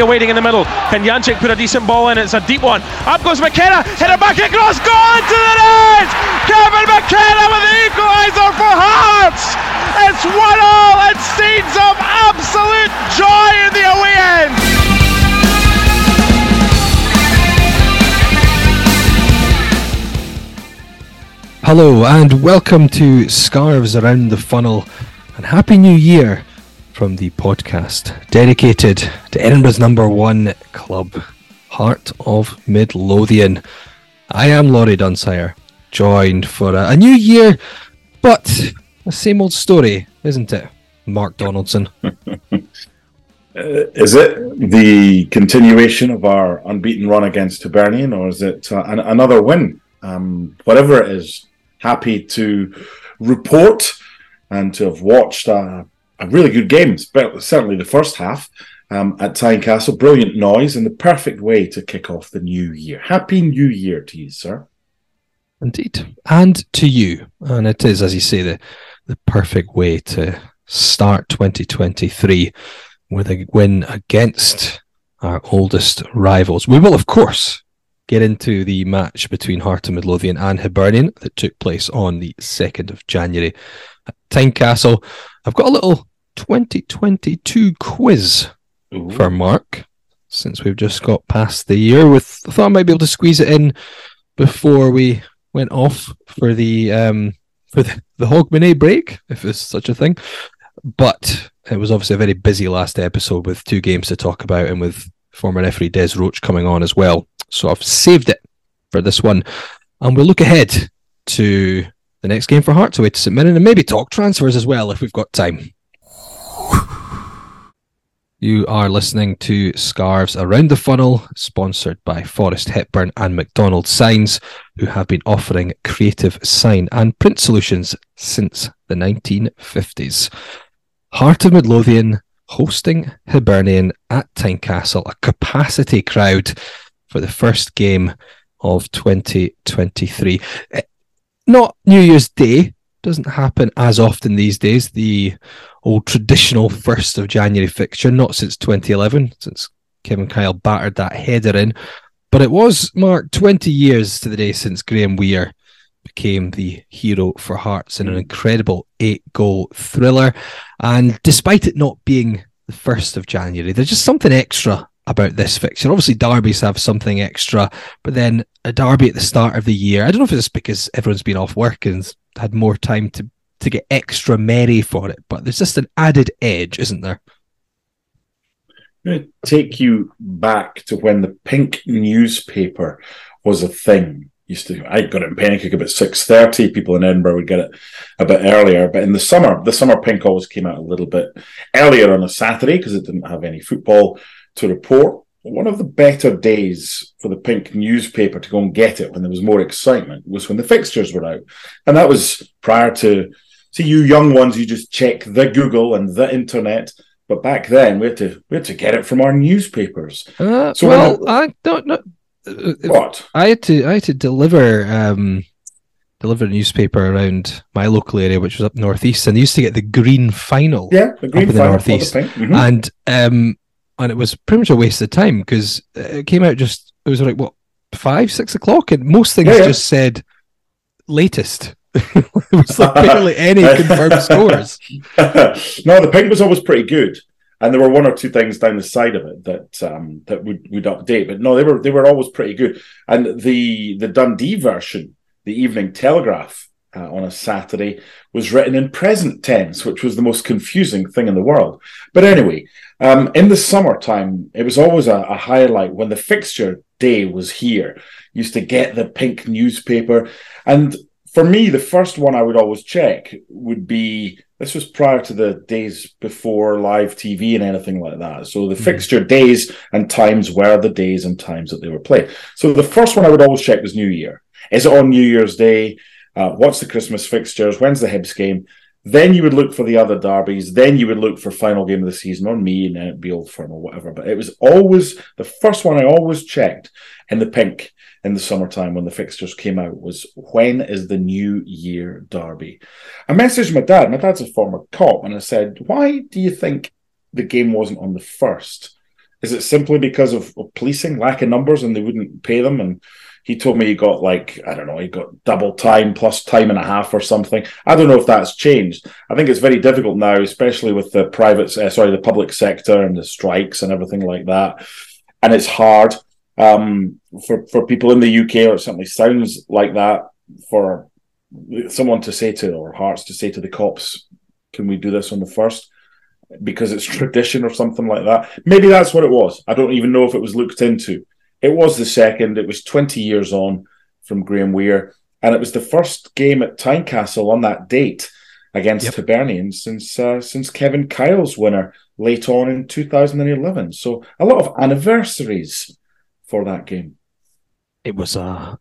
Awaiting in the middle. Can Jančić put a decent ball in? It's a deep one. Up goes McKenna. Hit it back across. Goal into the net! Kevin McKenna with the equaliser for Hearts! It's 1-1. It scenes of absolute joy in the away end. Hello and welcome to Scarves Around the Funnel and Happy New Year from the podcast dedicated to Edinburgh's number one club, Heart of Midlothian. I am Laurie Dunsire, joined for a new year, but the same old story, isn't it, Mark Donaldson? Is it the continuation of our unbeaten run against Hibernian, or is it another win? Whatever it is, happy to report and to have watched a really good game, certainly the first half at Tynecastle. Brilliant noise and the perfect way to kick off the new year. Happy New Year to you, sir. Indeed. And to you. And it is, as you say, the perfect way to start 2023 with a win against our oldest rivals. We will, of course, get into the match between Heart of Midlothian and Hibernian that took place on the 2nd of January at Tynecastle. I've got a little 2022 quiz for Mark, since we've just got past the year. I thought I might be able to squeeze it in before we went off for the Hogmanay break, if it's such a thing. But it was obviously a very busy last episode with two games to talk about and with former referee Des Roach coming on as well. So I've saved it for this one. And we'll look ahead to the next game for Hearts away to St Mirren and maybe talk transfers as well if we've got time. You are listening to Scarves Around the Funnel, sponsored by Forres Hepburn and McDonald Signs, who have been offering creative sign and print solutions since the 1950s. Heart of Midlothian hosting Hibernian at Tynecastle, a capacity crowd for the first game of 2023. Not New Year's Day, doesn't happen as often these days, the old traditional 1st of January fixture, not since 2011, since Kevin Kyle battered that header in, but it was, Mark, 20 years to the day since Graham Weir became the hero for Hearts in an incredible 8-goal thriller, and despite it not being the 1st of January, there's just something extra about this fixture. Obviously derbies have something extra, but then a derby at the start of the year, I don't know if it's because everyone's been off work and had more time to get extra merry for it, but there's just an added edge, isn't there? I'm going to take you back to when the pink newspaper was a thing. I got it in Pennycook about 6:30. People in Edinburgh would get it a bit earlier. But in the summer pink always came out a little bit earlier on a Saturday because it didn't have any football to report. One of the better days for the pink newspaper to go and get it when there was more excitement was when the fixtures were out. And that was prior to, see, you young ones, you just check the Google and the internet. But back then, we had to get it from our newspapers. I don't know. What? I had to deliver a newspaper around my local area, which was up northeast, and they used to get the Green Final. Yeah, the Green Final for the pink. Mm-hmm. And it was pretty much a waste of time because it came out it was like, 5-6 o'clock? And most things just said latest. It was like barely any confirmed scores. No, the pink was always pretty good. And there were one or two things down the side of it that would update. But no, they were always pretty good. And the Dundee version, the Evening Telegraph, on a Saturday was written in present tense, which was the most confusing thing in the world. But anyway, in the summertime, it was always a highlight when the fixture day was here. Used to get the pink newspaper. And for me, the first one I would always check would be, this was prior to the days before live TV and anything like that. So the fixture days and times were the days and times that they were played. So the first one I would always check was New Year. Is it on New Year's Day? What's the Christmas fixtures? When's the Hibs game? Then you would look for the other derbies. Then you would look for final game of the season on me, and then it'd be Old Firm or whatever. But it was always, the first one I always checked in the pink in the summertime when the fixtures came out was, when is the New Year derby? I messaged my dad. My dad's a former cop. And I said, why do you think the game wasn't on the first? Is it simply because of policing, lack of numbers, and they wouldn't pay them? And he told me he got, like, I don't know, he got double time plus time and a half or something. I don't know if that's changed. I think it's very difficult now, especially with the public sector and the strikes and everything like that. And it's hard for people in the UK, or it certainly sounds like that, for someone to say to, or Hearts to say to the cops, can we do this on the first? Because it's tradition or something like that. Maybe that's what it was. I don't even know if it was looked into. It was the second. It was 20 years on from Graham Weir. And it was the first game at Tynecastle on that date against Hibernian since Kevin Kyle's winner late on in 2011. So a lot of anniversaries for that game. It was a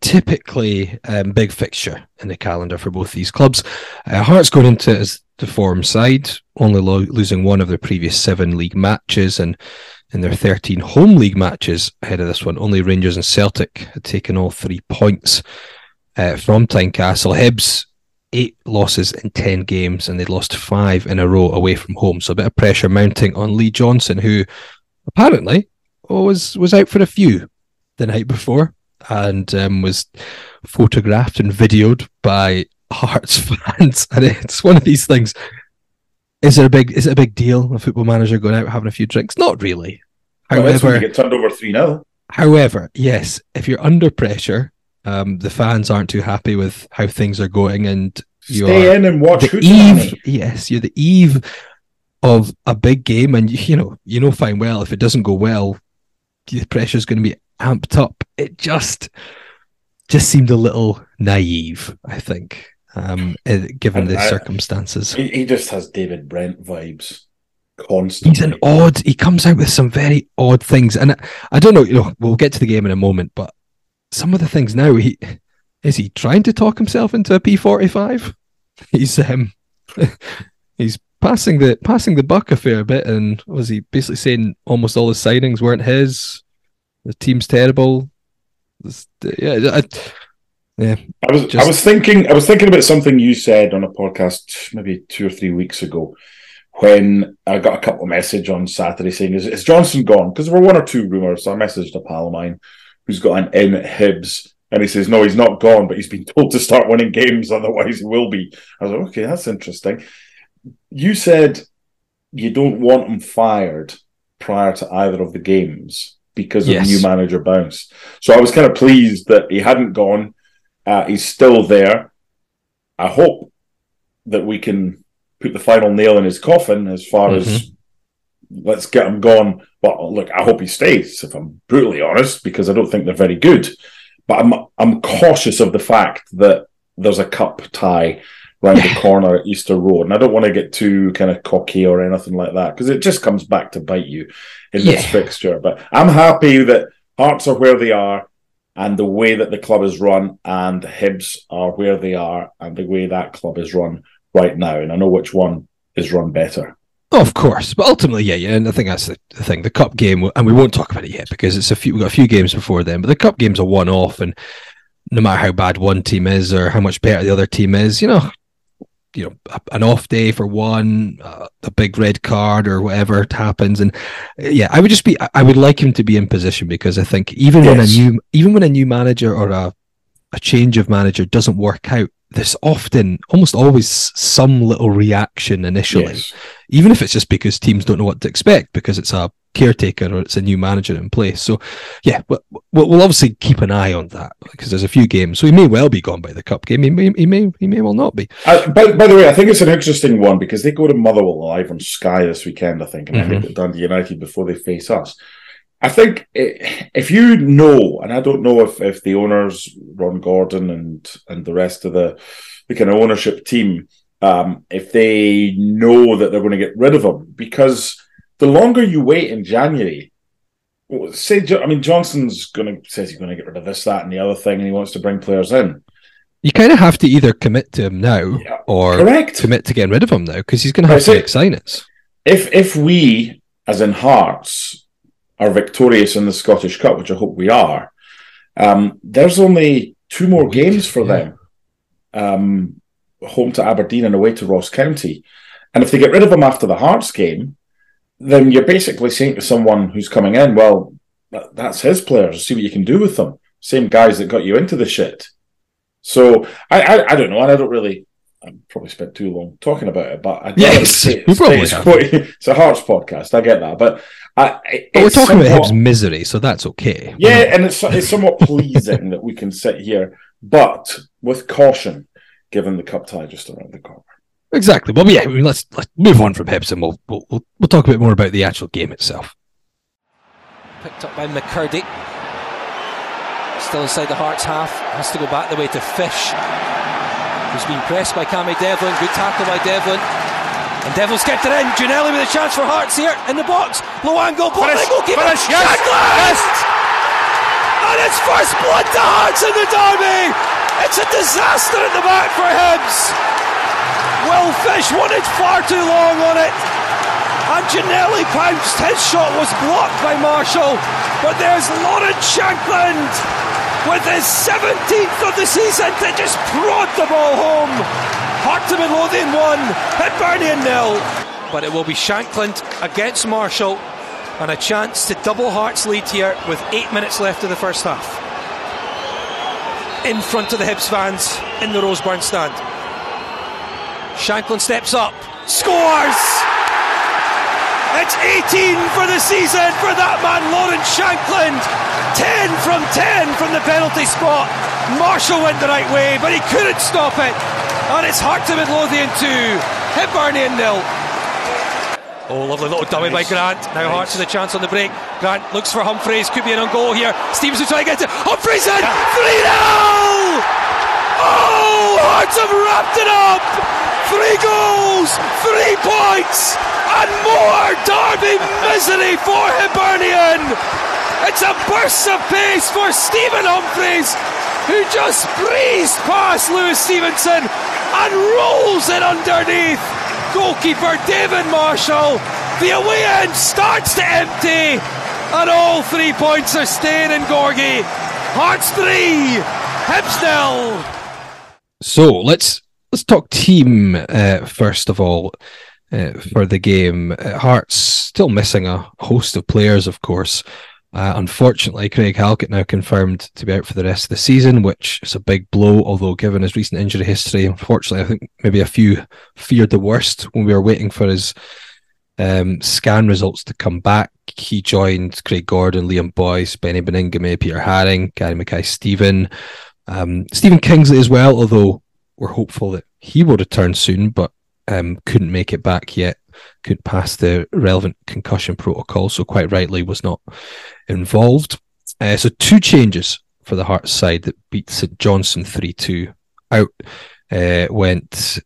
typically big fixture in the calendar for both these clubs. Hearts going into it as the form side, only losing one of their previous 7 league matches, and in their 13 home league matches ahead of this one, only Rangers and Celtic had taken all 3 points from Tynecastle. Hibs, 8 losses in 10 games, and they'd lost 5 in a row away from home. So a bit of pressure mounting on Lee Johnson, who apparently was out for a few the night before, and was photographed and videoed by Hearts fans. And it's one of these things. Is it a big deal, a football manager going out having a few drinks? Not really. However, that's when you get turned over 3-0. However, yes, if you're under pressure, the fans aren't too happy with how things are going, and you stay in and watch the eve. Yes, you're the eve of a big game, and you know fine well if it doesn't go well, the pressure's going to be amped up. It just seemed a little naive, I think. Given the circumstances, he just has David Brent vibes constantly. He's he comes out with some very odd things, and I don't know. We'll get to the game in a moment, but some of the things now, is he trying to talk himself into a P45? He's he's passing the buck a fair bit, and was he basically saying almost all his signings weren't his? The team's terrible. Yeah, I was thinking about something you said on a podcast maybe 2 or 3 weeks ago, when I got a couple of messages on Saturday saying, "Is Johnson gone?" Because there were 1 or 2 rumours. So I messaged a pal of mine who's got an M at Hibs, and he says, "No, he's not gone, but he's been told to start winning games, otherwise he will be." I was like, "Okay, that's interesting." You said you don't want him fired prior to either of the games because of new manager bounce. So I was kind of pleased that he hadn't gone. He's still there. I hope that we can put the final nail in his coffin as far as let's get him gone. Well, look, I hope he stays, if I'm brutally honest, because I don't think they're very good. But I'm cautious of the fact that there's a cup tie round the corner at Easter Road, and I don't want to get too kind of cocky or anything like that, because it just comes back to bite you in this fixture. But I'm happy that Hearts are where they are, and the way that the club is run, and Hibs are where they are, and the way that club is run right now. And I know which one is run better. Oh, of course. But ultimately, yeah. And I think that's the thing. The Cup game, and we won't talk about it yet because we've got a few games before then, but the Cup game's a one-off, and no matter how bad one team is or how much better the other team is, an off day for one, a big red card or whatever happens, and I would like him to be in position, because I think even when a new manager or a change of manager doesn't work out, there's often, almost always, some little reaction initially, even if it's just because teams don't know what to expect, because it's a caretaker or it's a new manager in place. So, yeah, we'll obviously keep an eye on that because there's a few games. So he may well be gone by the cup game. He may well not be. By the way, I think it's an interesting one because they go to Motherwell live on Sky this weekend, I think, and I think they've done Dundee United before they face us. I think if you know, and I don't know if the owners, Ron Gordon and the rest of the kind of ownership team, if they know that they're going to get rid of him, because the longer you wait in January, say, I mean, Johnson's says he's going to get rid of this, that, and the other thing, and he wants to bring players in. You kind of have to either commit to him now or commit to getting rid of him now, because he's going to have to make signings. If we, as in Hearts, are victorious in the Scottish Cup, which I hope we are, there's only two more games for them. Home to Aberdeen and away to Ross County. And if they get rid of him after the Hearts game, then you're basically saying to someone who's coming in, well, that's his players. See what you can do with them. Same guys that got you into the shit. So, I don't know, and I don't really... I probably spent too long talking about it, but it's a Hearts podcast. I get that, but we're talking about Hibs' misery, so that's okay. Yeah, and it's somewhat pleasing that we can sit here, but with caution, given the cup tie just around the corner. Exactly. Well, yeah. I mean, let's move on from Hibs, and we'll talk a bit more about the actual game itself. Picked up by McCurdy, still inside the Hearts half, has to go back the way to Fish. He's been pressed by Cammy Devlin. Good tackle by Devlin. And Devlin's kept it in. Janelli with a chance for Hearts here in the box. Low angle. Blocked by goalkeeper. Yes. And it's first blood to Hearts in the derby. It's a disaster at the back for Hibs. Will Fish wanted far too long on it. And Janelli pounced. His shot was blocked by Marshall. But there's Lawrence Shankland with his 17th of the season to just prod the ball home. Heart of Midlothian 1, Hibernian 0. But it will be Shanklin against Marshall and a chance to double Hearts' lead here with 8 minutes left of the first half. In front of the Hibs fans in the Roseburn stand. Shanklin steps up, scores! It's 18 for the season for that man, Lawrence Shankland. 10 from the penalty spot. Marshall went the right way, but he couldn't stop it. And it's Heart of Midlothian 2, Hibernian 0. Oh, lovely little dummy by Grant. Now Hearts with a chance on the break. Grant looks for Humphreys. Could be an on goal here. Stevens will try to get it. Humphreys in! 3-0! Oh, Hearts have wrapped it up! 3 goals, 3 points, and more derby misery for Hibernian. It's a burst of pace for Stephen Humphrys, who just breezed past Lewis Stevenson and rolls it underneath. Goalkeeper David Marshall, the away end starts to empty, and all 3 points are staying in Gorgie. Hearts 3, Hibs 0. So let's talk team first of all. For the game, Hearts still missing a host of players, of course. Unfortunately, Craig Halkett now confirmed to be out for the rest of the season, which is a big blow, although given his recent injury history, unfortunately, I think maybe a few feared the worst when we were waiting for his scan results to come back. He joined Craig Gordon, Liam Boyce, Benny Beningame, Peter Haring, Gary Mackay, Stephen Kingsley as well, although we're hopeful that he will return soon, but couldn't make it back yet. Couldn't pass the relevant concussion protocol, so quite rightly was not involved. So 2 changes for the Hearts side that beat St Johnstone 3-2. Out went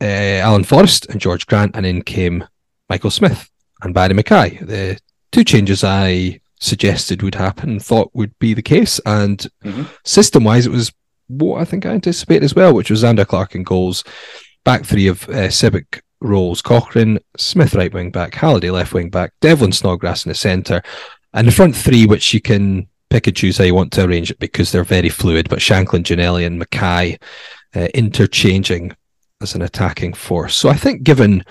Alan Forrest and George Grant, and in came Michael Smith and Barrie McKay. The 2 changes I suggested would happen and thought would be the case, and system-wise it was what I think I anticipated as well, which was Zander Clark in goals, back 3 of Sibbick, Rolls, Cochrane, Smith right wing back, Halliday left wing back, Devlin, Snodgrass in the centre, and the front 3, which you can pick and choose how you want to arrange it because they're very fluid, but Shanklin, Janelli and Mackay interchanging as an attacking force. So I think given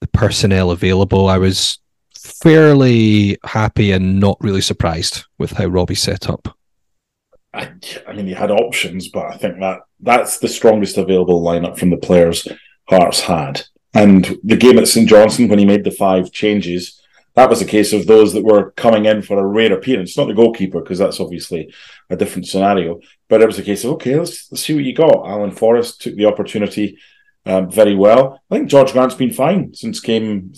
the personnel available, I was fairly happy and not really surprised with how Robbie set up. I mean, he had options, but I think that's the strongest available lineup from the players Hearts had. And the game at St Johnstone, when he made the 5 changes, that was a case of those that were coming in for a rare appearance, not the goalkeeper, because that's obviously a different scenario. But it was a case of, okay, let's see what you got. Alan Forrest took the opportunity very well. I think George Grant's been fine since the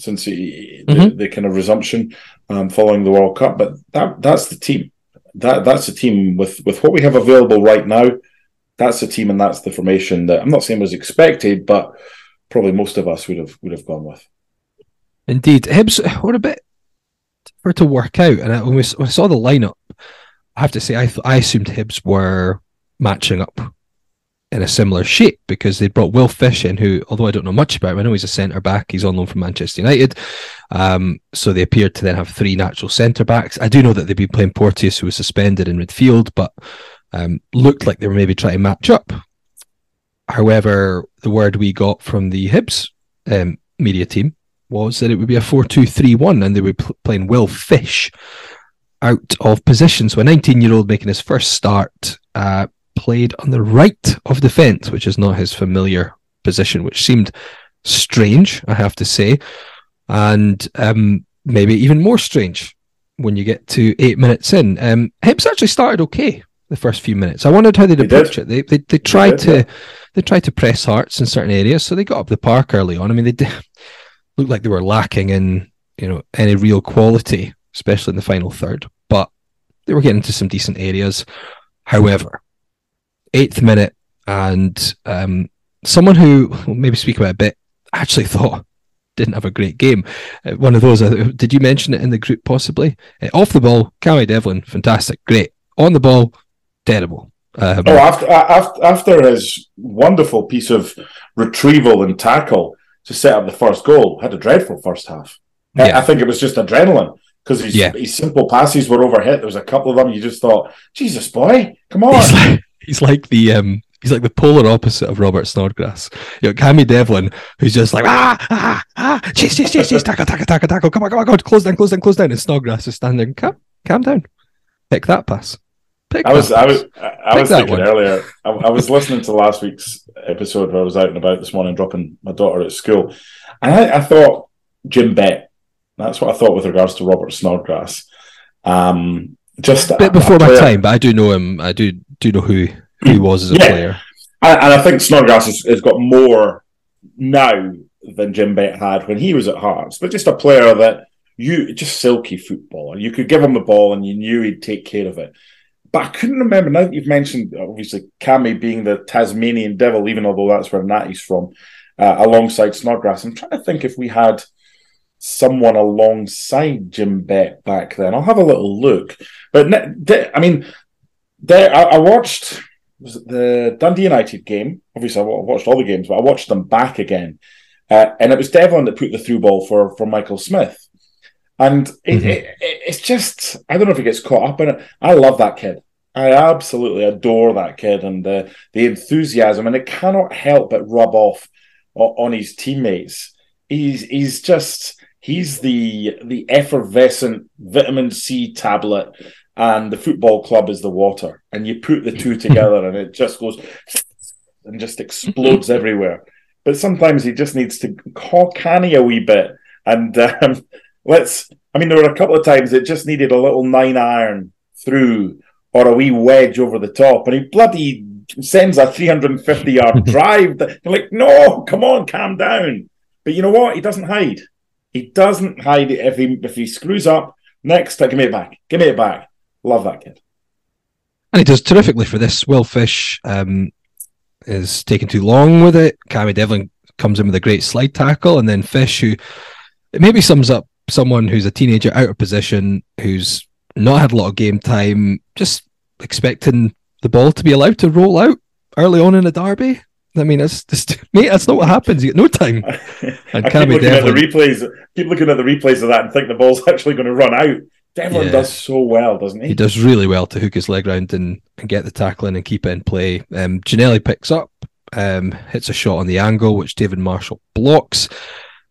kind of resumption following the World Cup. But that's the team. That's the team with what we have available right now. That's the team, and that's the formation that I'm not saying was expected, but probably most of us would have gone with. Indeed, Hibs were a bit for to work out, and when I saw the lineup, I have to say I assumed Hibs were matching up in a similar shape because they brought Will Fish in, who, although I don't know much about him, I know he's a centre back. He's on loan from Manchester United, so they appeared to then have three natural centre backs. I do know that they'd been playing Porteous, who was suspended in midfield, but looked like they were maybe trying to match up. However, the word we got from the Hibs media team was that it would be a 4-2-3-1, and they were playing Will Fish out of position. So a 19-year-old making his first start, played on the right of defence, which is not his familiar position, which seemed strange, I have to say, and maybe even more strange when you get to 8 minutes in. Hibs actually started okay the first few minutes. I wondered how they'd approach it. They tried to press Hearts in certain areas, so they got up the park early on. I mean, they did look like they were lacking in, you know, any real quality, especially in the final third, but they were getting into some decent areas. However, 8th minute, and someone who we'll maybe speak about a bit, actually thought didn't have a great game. One of those, did you mention it in the group possibly? Off the ball, Cammy Devlin, fantastic, great. On the ball, terrible. After his wonderful piece of retrieval and tackle to set up the first goal, had a dreadful first half. Yeah. I think it was just adrenaline. Because his simple passes were overhit. There was a couple of them you just thought, Jesus, boy, come on. He's like the polar opposite of Robert Snodgrass. You know, Cammy Devlin, who's just like, chase, tackle, come on, close down. And Snodgrass is standing, calm down. Pick that pass. I was thinking earlier. I was listening to last week's episode where I was out and about this morning dropping my daughter at school. And I thought Jim Bett. That's what I thought with regards to Robert Snodgrass. Just a bit before my time, but I do know him. I do know who he was as a player. And I think Snodgrass has got more now than Jim Bett had when he was at Hearts. But just a player that just silky footballer. You could give him the ball and you knew he'd take care of it. But I couldn't remember, now that you've mentioned, obviously, Cammy being the Tasmanian devil, even although that's where Natty's from, alongside Snodgrass. I'm trying to think if we had someone alongside Jim Bett back then. I'll have a little look. But I watched the Dundee United game. Obviously, I watched all the games, but I watched them back again. And it was Devlin that put the through ball for Michael Smith. And it's just, I don't know if he gets caught up in it. I love that kid. I absolutely adore that kid and the enthusiasm. And it cannot help but rub off on his teammates. He's just... He's the effervescent vitamin C tablet, and the football club is the water. And you put the two together and it just goes and just explodes everywhere. But sometimes he just needs to call canny a wee bit. And there were a couple of times it just needed a little 9-iron through or a wee wedge over the top. And he bloody sends a 350-yard drive. You're like, no, come on, calm down. But you know what? He doesn't hide. He doesn't hide it. If he screws up, next, give me it back. Give me it back. Love that kid. And he does terrifically for this. Will Fish is taking too long with it. Cammy Devlin comes in with a great slide tackle. And then Fish, who it maybe sums up someone who's a teenager out of position, who's not had a lot of game time, just expecting the ball to be allowed to roll out early on in a derby. I mean, that's not what happens. You get no time. And I keep looking at the replays. Keep looking at the replays of that and think the ball's actually going to run out. Devlin does so well, doesn't he? He does really well to hook his leg round and get the tackle in and keep it in play. Janelli picks up, hits a shot on the angle, which David Marshall blocks.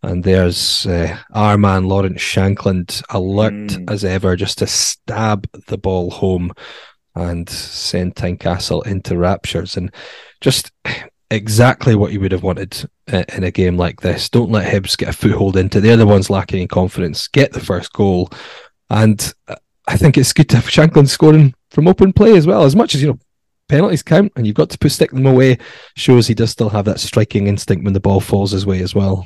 And there's our man Lawrence Shankland, alert as ever, just to stab the ball home and send Tynecastle into raptures. And just... exactly what you would have wanted in a game like this. Don't let Hibs get a foothold into. They're the ones lacking in confidence. Get the first goal. And I think it's good to have Shanklin scoring from open play as well. As much as, you know, penalties count and you've got to stick them away, shows he does still have that striking instinct when the ball falls his way as well.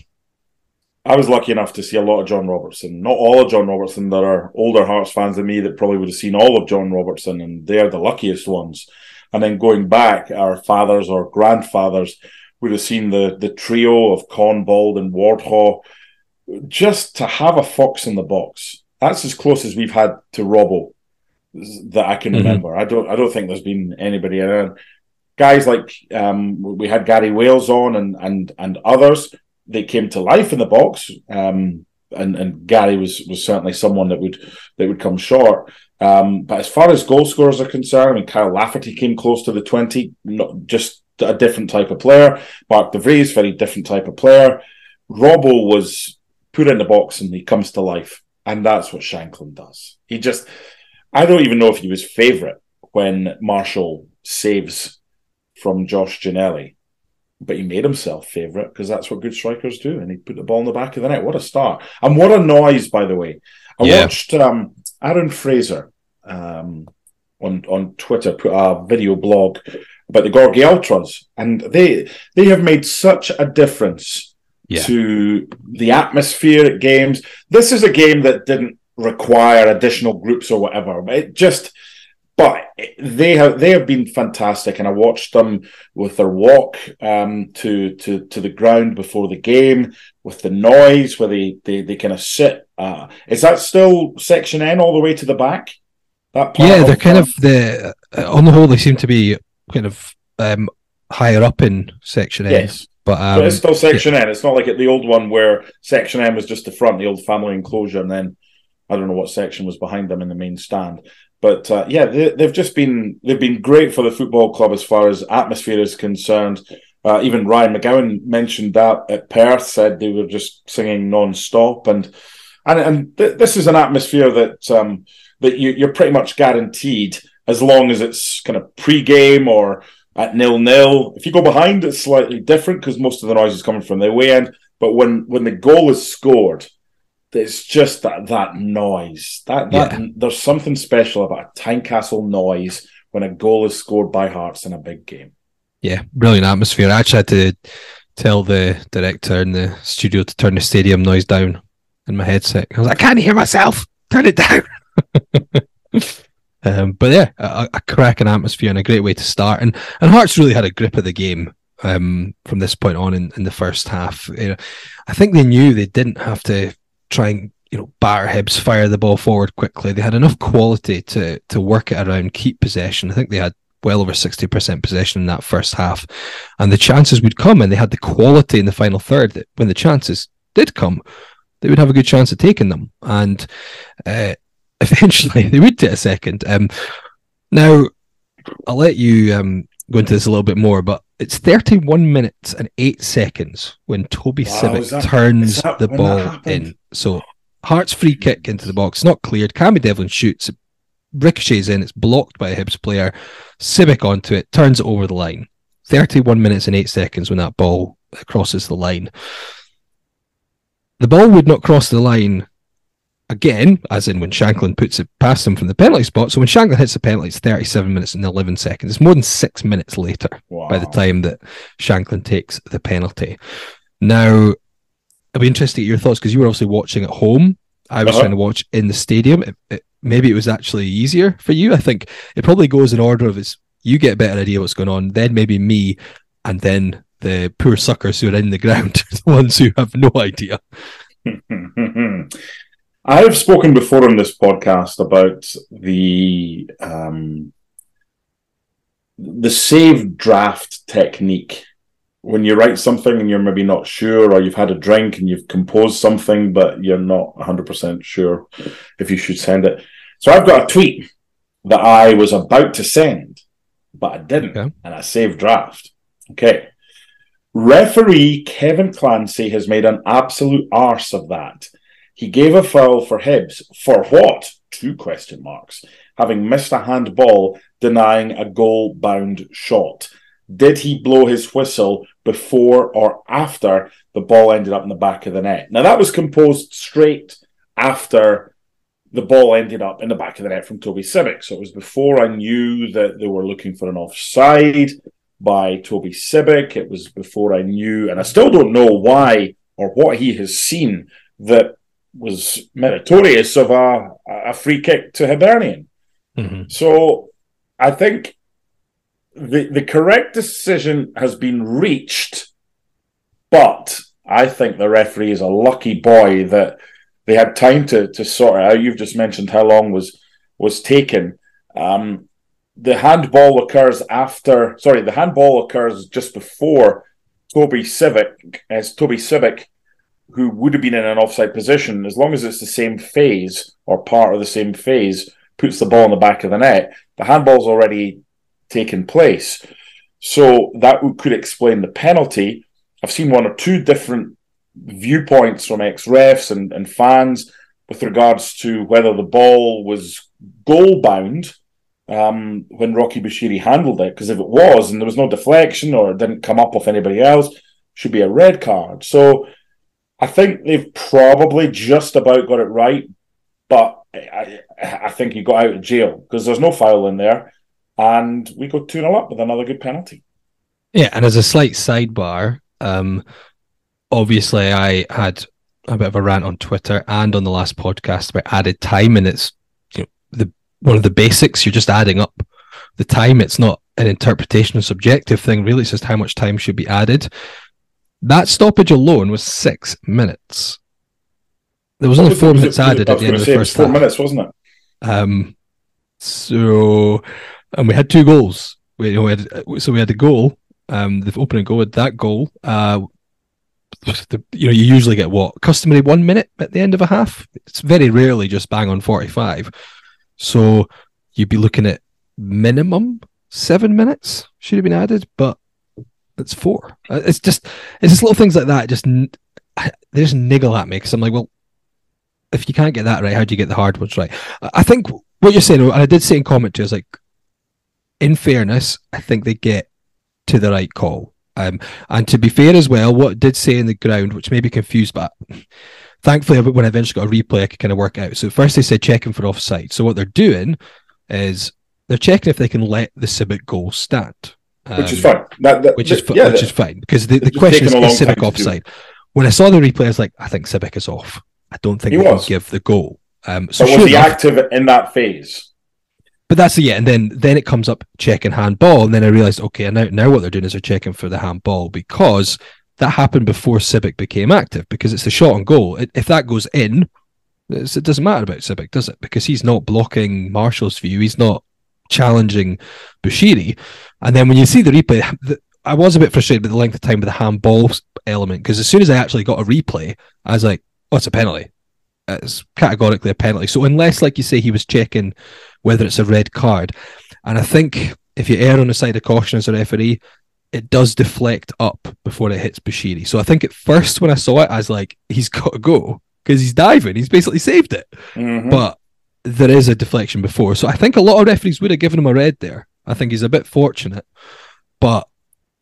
I was lucky enough to see a lot of John Robertson. Not all of John Robertson. There are older Hearts fans than me that probably would have seen all of John Robertson, and they're the luckiest ones. And then going back, our fathers or grandfathers would have seen the trio of Cornbald and Wardhaw. Just to have a fox in the box, that's as close as we've had to Robbo that I can remember. Mm-hmm. I don't think there's been anybody. And guys like we had Gary Wales on and others. They came to life in the box, and Gary was certainly someone that would come short. But as far as goal scorers are concerned, I mean, Kyle Lafferty came close to the 20, not just a different type of player. Mark de Vries, very different type of player. Robbo was put in the box and he comes to life, and that's what Shanklin does. He just, I don't even know if he was favourite when Marshall saves from Josh Ginnelly. But he made himself favourite because that's what good strikers do. And he put the ball in the back of the net. What a start. And what a noise, by the way. I watched Aaron Fraser on Twitter put a video blog about the Gorgie Ultras. And they have made such a difference to the atmosphere at games. This is a game that didn't require additional groups or whatever. But they have been fantastic, and I watched them with their walk to the ground before the game, with the noise where they kind of sit. Is that still Section N all the way to the back? That part they're kind of the on the whole they seem to be kind of higher up in Section N. Yes. But it's still Section N. It's not like the old one where Section N was just the front, the old family enclosure, and then I don't know what section was behind them in the main stand. But they've been great for the football club as far as atmosphere is concerned. Even Ryan McGowan mentioned that at Perth, said they were just singing non-stop, and this is an atmosphere that you're pretty much guaranteed as long as it's kind of pre-game or at 0-0. If you go behind, it's slightly different because most of the noise is coming from the away end. But when the goal is scored, it's just that noise. There's something special about a Tynecastle noise when a goal is scored by Hearts in a big game. Yeah, brilliant atmosphere. I actually had to tell the director in the studio to turn the stadium noise down in my headset. I was like, I can't hear myself. Turn it down. But yeah, a cracking atmosphere and a great way to start. And Hearts really had a grip of the game from this point on in the first half. You know, I think they knew they didn't have to try and, you know, batter Hibs, fire the ball forward quickly. They had enough quality to work it around, keep possession. I think they had well over 60% possession in that first half, and the chances would come, and they had the quality in the final third that when the chances did come, they would have a good chance of taking them, and eventually they would get a second. Now, I'll let you go into this a little bit more, but it's 31 minutes and 8 seconds when Toby Sibbick turns the ball in. So Hearts free kick into the box, not cleared. Cammy Devlin shoots, it ricochets in, it's blocked by a Hibs player. Sibbick onto it, turns it over the line. 31 minutes and 8 seconds when that ball crosses the line. The ball would not cross the line again, as in when Shanklin puts it past him from the penalty spot. So when Shanklin hits the penalty, it's 37 minutes and 11 seconds. It's more than 6 minutes later by the time that Shanklin takes the penalty. Now, I'd be interested to get your thoughts, because you were obviously watching at home. I was trying to watch in the stadium. Maybe it was actually easier for you. I think it probably goes in order of you get a better idea what's going on, then maybe me, and then the poor suckers who are in the ground, the ones who have no idea. I have spoken before on this podcast about the save draft technique. When you write something and you're maybe not sure, or you've had a drink and you've composed something, but you're not 100% sure if you should send it. So I've got a tweet that I was about to send, but I didn't, and I saved draft. Okay. Referee Kevin Clancy has made an absolute arse of that. He gave a foul for Hibs. For what? 2 question marks. Having missed a handball, denying a goal-bound shot. Did he blow his whistle before or after the ball ended up in the back of the net? Now, that was composed straight after the ball ended up in the back of the net from Toby Sibbick. So it was before I knew that they were looking for an offside by Toby Sibbick. It was before I knew, and I still don't know why or what he has seen that was meritorious of a free kick to Hibernian. Mm-hmm. So I think the correct decision has been reached, but I think the referee is a lucky boy that they had time to sort it out. You've just mentioned how long was taken. The handball occurs just before Toby Sibbick, who would have been in an offside position, as long as it's the same phase or part of the same phase, puts the ball in the back of the net. The handball's already taken place. So that could explain the penalty. I've seen one or two different viewpoints from ex-refs and fans with regards to whether the ball was goal-bound when Rocky Bashiri handled it, because if it was and there was no deflection or it didn't come up off anybody else, it should be a red card. So I think they've probably just about got it right, but I think he got out of jail because there's no foul in there, and we go 2-0 up with another good penalty. Yeah, and as a slight sidebar, obviously I had a bit of a rant on Twitter and on the last podcast about added time, and it's, you know, one of the basics. You're just adding up the time. It's not an interpretation or subjective thing, really. It's just how much time should be added. That stoppage alone was 6 minutes. There was only 4 minutes added at the end of the first half. 4 minutes, wasn't it? And we had two goals. We had a goal. The opening goal with that goal. You usually get what? Customary 1 minute at the end of a half. It's very rarely just bang on 45. So you'd be looking at minimum 7 minutes should have been added, but it's 4. It's just little things like that. They just niggle at me because I'm like, well, if you can't get that right, how do you get the hard ones right? I think what you're saying, and I did say in comment too, is like, in fairness, I think they get to the right call. And to be fair as well, what I did say in the ground, which may be confused, but thankfully when I eventually got a replay, I could kind of work out. So first they said checking for offside. So what they're doing is they're checking if they can let the Sibbick goal stand. Which is fine. Which is fine, because the question is Sibbick offside? When I saw the replay, I was like, I think Sibbick is off. I don't think he can give the goal. So but was he active in that phase? But that's it, yeah. And then it comes up checking handball, and then I realised, okay, now what they're doing is they're checking for the handball, because that happened before Sibbick became active, because it's the shot on goal. If that goes in, it doesn't matter about Sibbick, does it? Because he's not blocking Marshall's view, he's not challenging Bashiri. And then when you see the replay, I was a bit frustrated with the length of time with the handball element, because as soon as I actually got a replay, I was like, oh, it's a penalty. It's categorically a penalty. So unless, like you say, he was checking whether it's a red card, and I think if you err on the side of caution as a referee, it does deflect up before it hits Bashiri. So I think at first when I saw it, I was like, he's got to go, because he's diving. He's basically saved it. Mm-hmm. But there is a deflection before. So I think a lot of referees would have given him a red there. I think he's a bit fortunate. But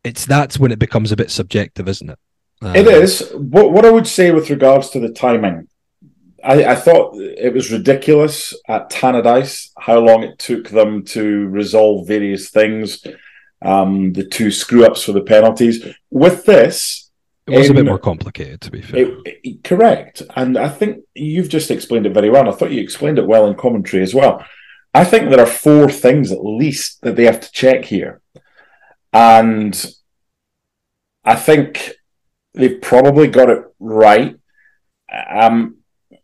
that's when it becomes a bit subjective, isn't it? It is. What I would say with regards to the timing, I thought it was ridiculous at Tannadice how long it took them to resolve various things, the two screw-ups for the penalties. With this, it was a bit more complicated, to be fair. Correct. And I think you've just explained it very well. I thought you explained it well in commentary as well. I think there are 4 things at least that they have to check here. And I think they've probably got it right.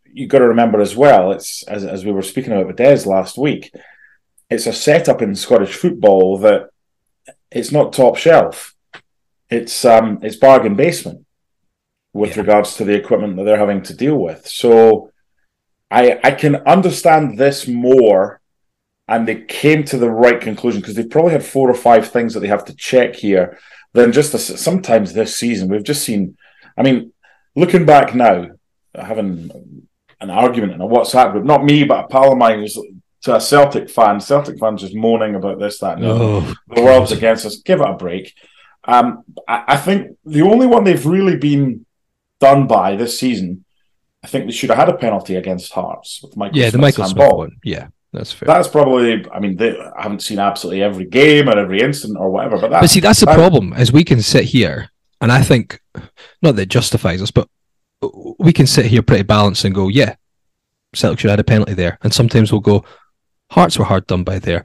You've got to remember as well, it's as we were speaking about with Des last week, it's a setup in Scottish football that it's not top shelf. It's bargain basement with regards to the equipment that they're having to deal with. So I can understand this more, and they came to the right conclusion, because they've probably had 4 or 5 things that they have to check here. Then sometimes this season, we've just seen, I mean, looking back now, having an argument in a WhatsApp group, not me, but a pal of mine was to a Celtic fan. Celtic fans just moaning about this, that, and the world's against us. Give it a break. I think the only one they've really been done by this season, I think they should have had a penalty against Hearts with Michael Smith's Michael handball. Smith one. Yeah, that's fair. That's probably, I mean, I haven't seen absolutely every game or every incident or whatever. But see, that's the problem, is we can sit here, and I think, not that it justifies us, but we can sit here pretty balanced and go, yeah, Celtic should have had a penalty there. And sometimes we'll go, Hearts were hard done by there.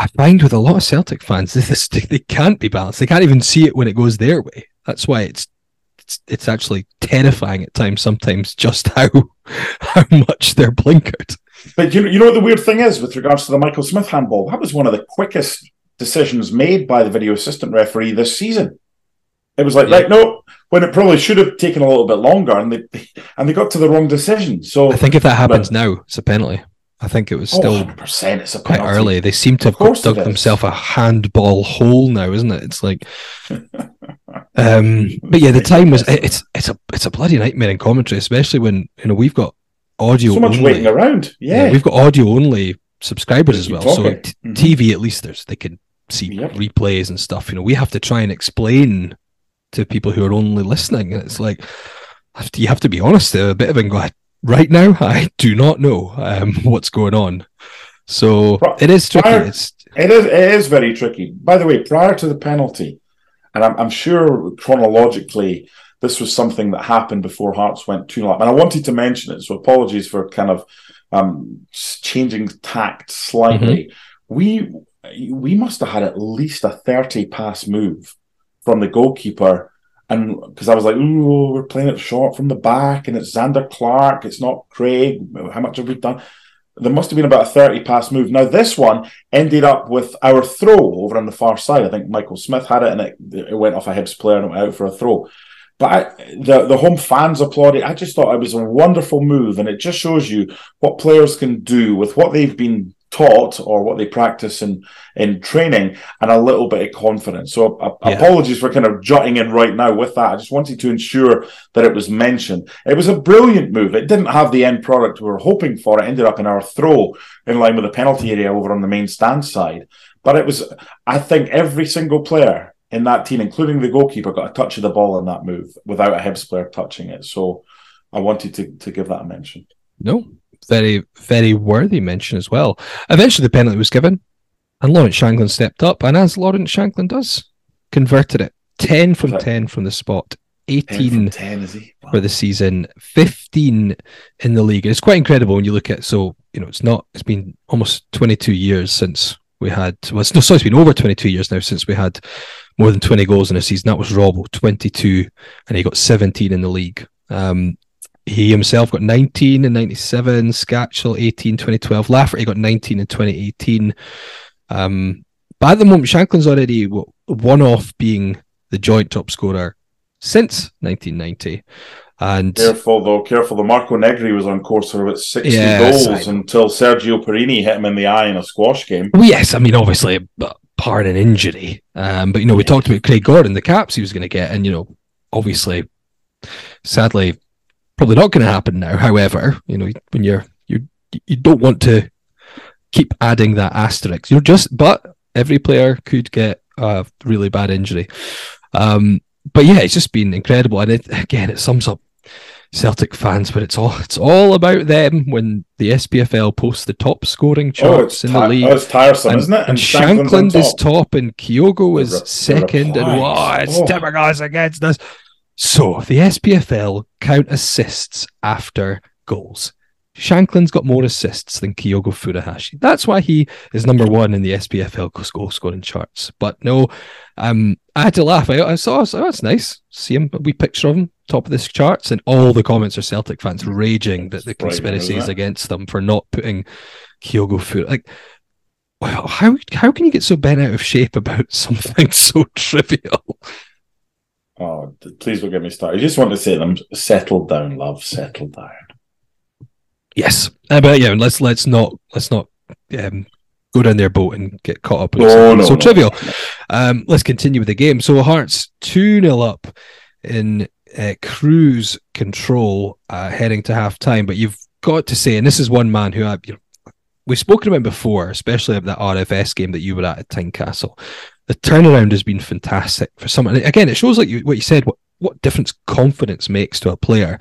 I find with a lot of Celtic fans, they can't be balanced. They can't even see it when it goes their way. That's why it's actually terrifying at times sometimes just how much they're blinkered. But you know what the weird thing is with regards to the Michael Smith handball? That was one of the quickest decisions made by the video assistant referee this season. It was like, right, no, when it probably should have taken a little bit longer, and they got to the wrong decision. So I think if that happens now, it's a penalty. I think it was still 100%, it's a quite early. They seem to have dug themselves a handball hole now, isn't it? It's like, but yeah, the time was it's a bloody nightmare in commentary, especially when we've got audio. So much only, waiting around. Yeah, we've got audio only subscribers as well. So TV, at least they can see replays and stuff. We have to try and explain to people who are only listening, and it's like you have to be honest. A bit of and go. Right now, I do not know what's going on, so it is tricky. It is very tricky. By the way, prior to the penalty, and I'm sure chronologically this was something that happened before Hearts went 2-0 up, and I wanted to mention it, so apologies for kind of changing tact slightly. Mm-hmm. We must have had at least a 30-pass move from the goalkeeper. And because I was like, ooh, we're playing it short from the back, and it's Zander Clark, it's not Craig. How much have we done? There must have been about a 30-pass move. Now, this one ended up with our throw over on the far side. I think Michael Smith had it, and it went off a Hibs player and it went out for a throw. But the home fans applauded. I just thought it was a wonderful move, and it just shows you what players can do with what they've been taught or what they practice in training and a little bit of confidence. So apologies for kind of jutting in right now with that. I just wanted to ensure that it was mentioned. It was a brilliant move. It didn't have the end product we were hoping for. It ended up in our throw in line with the penalty area over on the main stand side. But it was, I think every single player in that team, including the goalkeeper, got a touch of the ball in that move without a Hibs player touching it. So I wanted to give that a mention. No. Very, very worthy mention as well. Eventually the penalty was given and Lawrence Shankland stepped up, and as Lawrence Shankland does, converted it. 10 from 10 from the spot, 18 for the season, 15 in the league. And it's quite incredible when you look at, it's been almost 22 years since we had, it's been over 22 years now since we had more than 20 goals in a season. That was Robbo, 22, and he got 17 in the league. He himself got 19 in 1997, Scatchell 18 in 2012, Lafferty got 19 in 2018. But at the moment, Shanklin's already one off being the joint top scorer since 1990. And careful. The Marco Negri was on course for about 60 goals until Sergio Perini hit him in the eye in a squash game. Well, yes, I mean, obviously, apart an injury. But, we talked about Craig Gordon, the caps he was going to get, and, obviously, sadly, probably not going to happen now. However, when you don't want to keep adding that asterisk. But every player could get a really bad injury. But yeah, it's just been incredible, and it sums up Celtic fans. But it's all about them when the SPFL posts the top scoring charts in the league. Oh, it's tiresome, isn't it? And Shankland is top, and Kyogo is second, and it's typical against us. So, the SPFL count assists after goals. Shanklin's got more assists than Kyogo Furuhashi. That's why he is number one in the SPFL goal scoring charts. But no, I had to laugh. I saw, that's nice. See him, a wee picture of him, top of this charts. And all the comments are Celtic fans raging that the conspiracy is against them for not putting Kyogo Furuhashi. Like, wow, how can you get so bent out of shape about something so trivial? Oh, please don't get me started. I just want to say them, settle down, love, settle down. Yes, but yeah, let's not go down their boat and get caught up. Trivial. Let's continue with the game. So Hearts 2-0 up in cruise control, heading to half time. But you've got to say, and this is one man who we've spoken about before, especially of that RFS game that you were at Tynecastle. The turnaround has been fantastic for someone. And again, it shows, like you, what you said, what difference confidence makes to a player.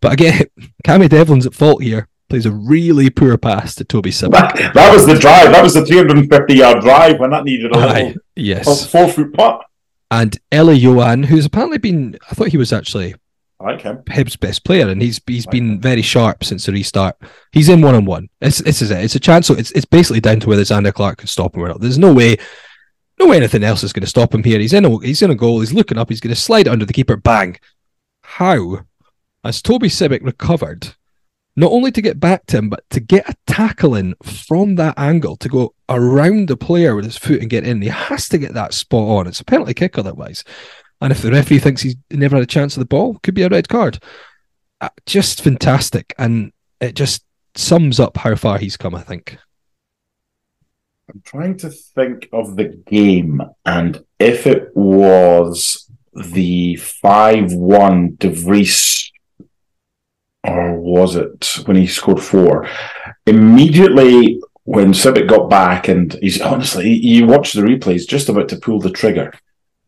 But again, Cammy Devlin's at fault here. Plays a really poor pass to Toby Sibbick. That was the drive. That was the 350-yard drive when that needed a little yes. 4-foot putt. And Eli Johan, who's apparently been, I thought he was actually Hibs' best player, and he's been very sharp since the restart. He's in one-on-one. This is it. It's a chance. So it's basically down to whether Zander Clark can stop him or not. There's no way anything else is going to stop him here. He's in a goal. He's looking up. He's going to slide under the keeper. Bang. How has Toby Sibbick recovered, not only to get back to him, but to get a tackle in from that angle, to go around the player with his foot and get in? He has to get that spot on. It's a penalty kick otherwise. And if the referee thinks he's never had a chance of the ball, could be a red card. Just fantastic. And it just sums up how far he's come, I think. I'm trying to think of the game, and if it was the 5-1 De Vries, or was it when he scored 4? Immediately when Sibbick got back, and he's honestly, you watch the replays, just about to pull the trigger,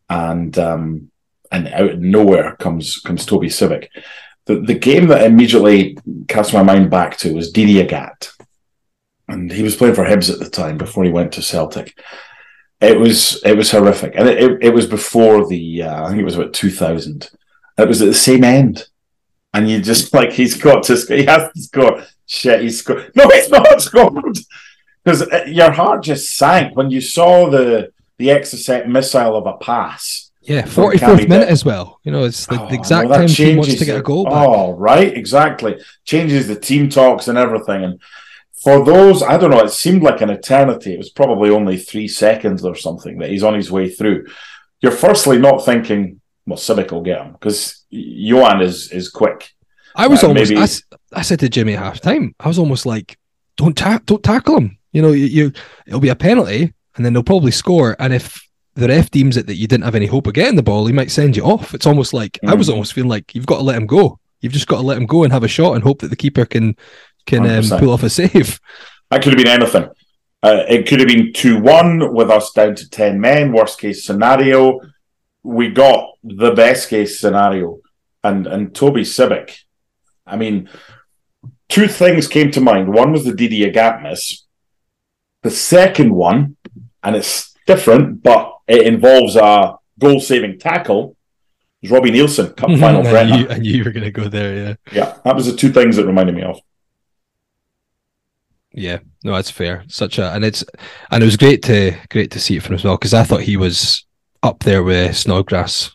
and out of nowhere comes Toby Sibbick. The game that immediately cast my mind back to was Didi Agat, and he was playing for Hibs at the time before he went to Celtic. It was horrific, and it was before the I think it was about 2000. It was at the same end. And you just like, he has to score. Shit, he's scored. No, he's not scored. Because your heart just sank when you saw the extra set missile of a pass. Yeah, 44th minute as well. You know, it's the exact time he wants to get a goal back. Oh, right, exactly. Changes the team talks and everything. And for those, I don't know, it seemed like an eternity. It was probably only 3 seconds or something that he's on his way through. You're firstly not thinking, well, Sibbick will get him, because Johan is quick. I was I said to Jimmy at half time, I was almost like, don't tackle him. You know, it'll be a penalty, and then they'll probably score. And if the ref deems it that you didn't have any hope of getting the ball, he might send you off. It's almost like I was almost feeling like you've got to let him go. You've just got to let him go and have a shot and hope that the keeper can pull off a save. That could have been anything. It could have been 2-1 with us down to 10 men. Worst case scenario. We got the best case scenario, and Toby Sibbick. I mean, two things came to mind. One was the Didi Agat miss. The second one, and it's different, but it involves a goal-saving tackle, is Robbie Nielsen, cup final friend. I knew you were going to go there, yeah. Yeah, that was the two things that reminded me of. Yeah, no, that's fair. And it was great to see it from him as well, because I thought he was up there with Snodgrass,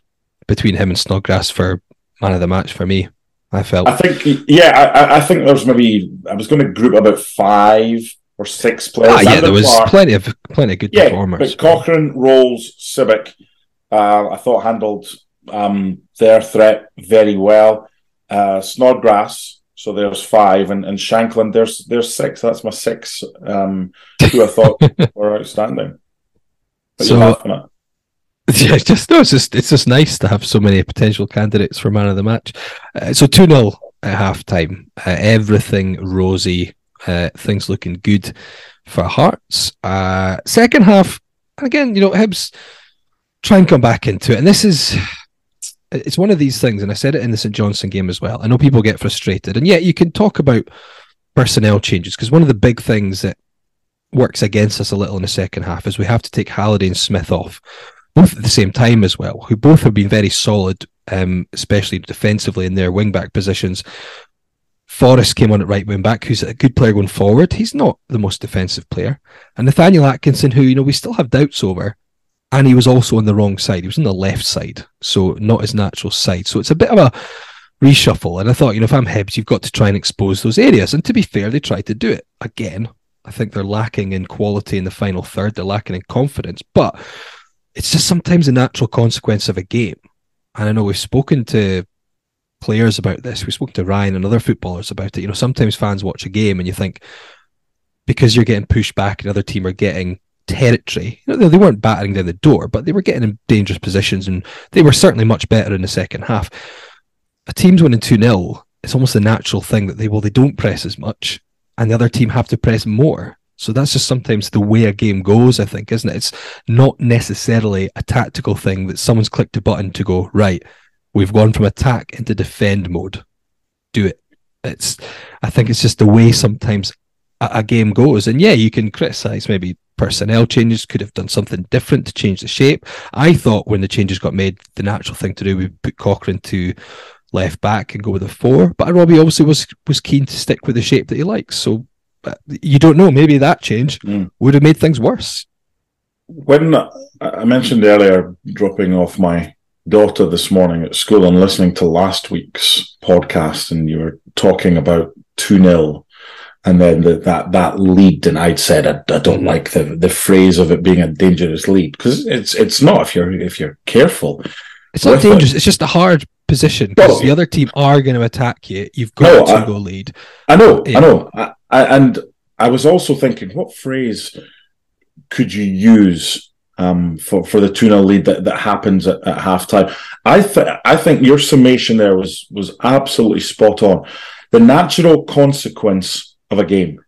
between him and Snodgrass for man of the match for me, I felt. I think there was maybe, I was going to group about 5 or 6 players. There was plenty of good performers. But Cochrane, Rolls, Sibbick, I thought handled their threat very well. Snodgrass, so there's 5, and Shanklin, there's 6. That's my 6, who I thought were outstanding. But so, you're laughing at. Yeah, it's just nice to have so many potential candidates for man of the match. So 2-0 at half time. Everything rosy. Things looking good for Hearts. Second half, again, you know, Hibs try and come back into it. And this is, it's one of these things, and I said it in the St Johnstone game as well. I know people get frustrated. And yet you can talk about personnel changes, because one of the big things that works against us a little in the second half is we have to take Halliday and Smith off, both at the same time as well, who both have been very solid, especially defensively in their wing-back positions. Forres came on at right wing-back, who's a good player going forward. He's not the most defensive player. And Nathaniel Atkinson, who, you know, we still have doubts over, and he was also on the wrong side. He was on the left side, so not his natural side. So it's a bit of a reshuffle. And I thought, you know, if I'm Hibs, you've got to try and expose those areas. And to be fair, they tried to do it. Again, I think they're lacking in quality in the final third. They're lacking in confidence. But it's just sometimes a natural consequence of a game. And I know we've spoken to players about this. We've spoken to Ryan and other footballers about it. You know, sometimes fans watch a game and you think, because you're getting pushed back and other team are getting territory, you know, they weren't battering down the door, but they were getting in dangerous positions, and they were certainly much better in the second half. A team's winning 2-0, it's almost a natural thing that they don't press as much, and the other team have to press more. So that's just sometimes the way a game goes, I think, isn't it? It's not necessarily a tactical thing that someone's clicked a button to go, right, we've gone from attack into defend mode. Do it. I think it's just the way sometimes a game goes. And yeah, you can criticise maybe personnel changes, could have done something different to change the shape. I thought when the changes got made, the natural thing to do would put Cochrane to left back and go with a 4. But Robbie obviously was keen to stick with the shape that he likes. So you don't know, maybe that change would have made things worse. When I mentioned earlier dropping off my daughter this morning at school and listening to last week's podcast, and you were talking about 2-0 and then that lead, and I'd said I don't like the phrase of it being a dangerous lead, because it's not if you're careful. It's not dangerous. It's just a hard position because the other team are going to attack you. You've got a 2-goal lead. I know. And I was also thinking, what phrase could you use for the 2-0 lead that happens at halftime? I think your summation there was absolutely spot on. The natural consequence of a game.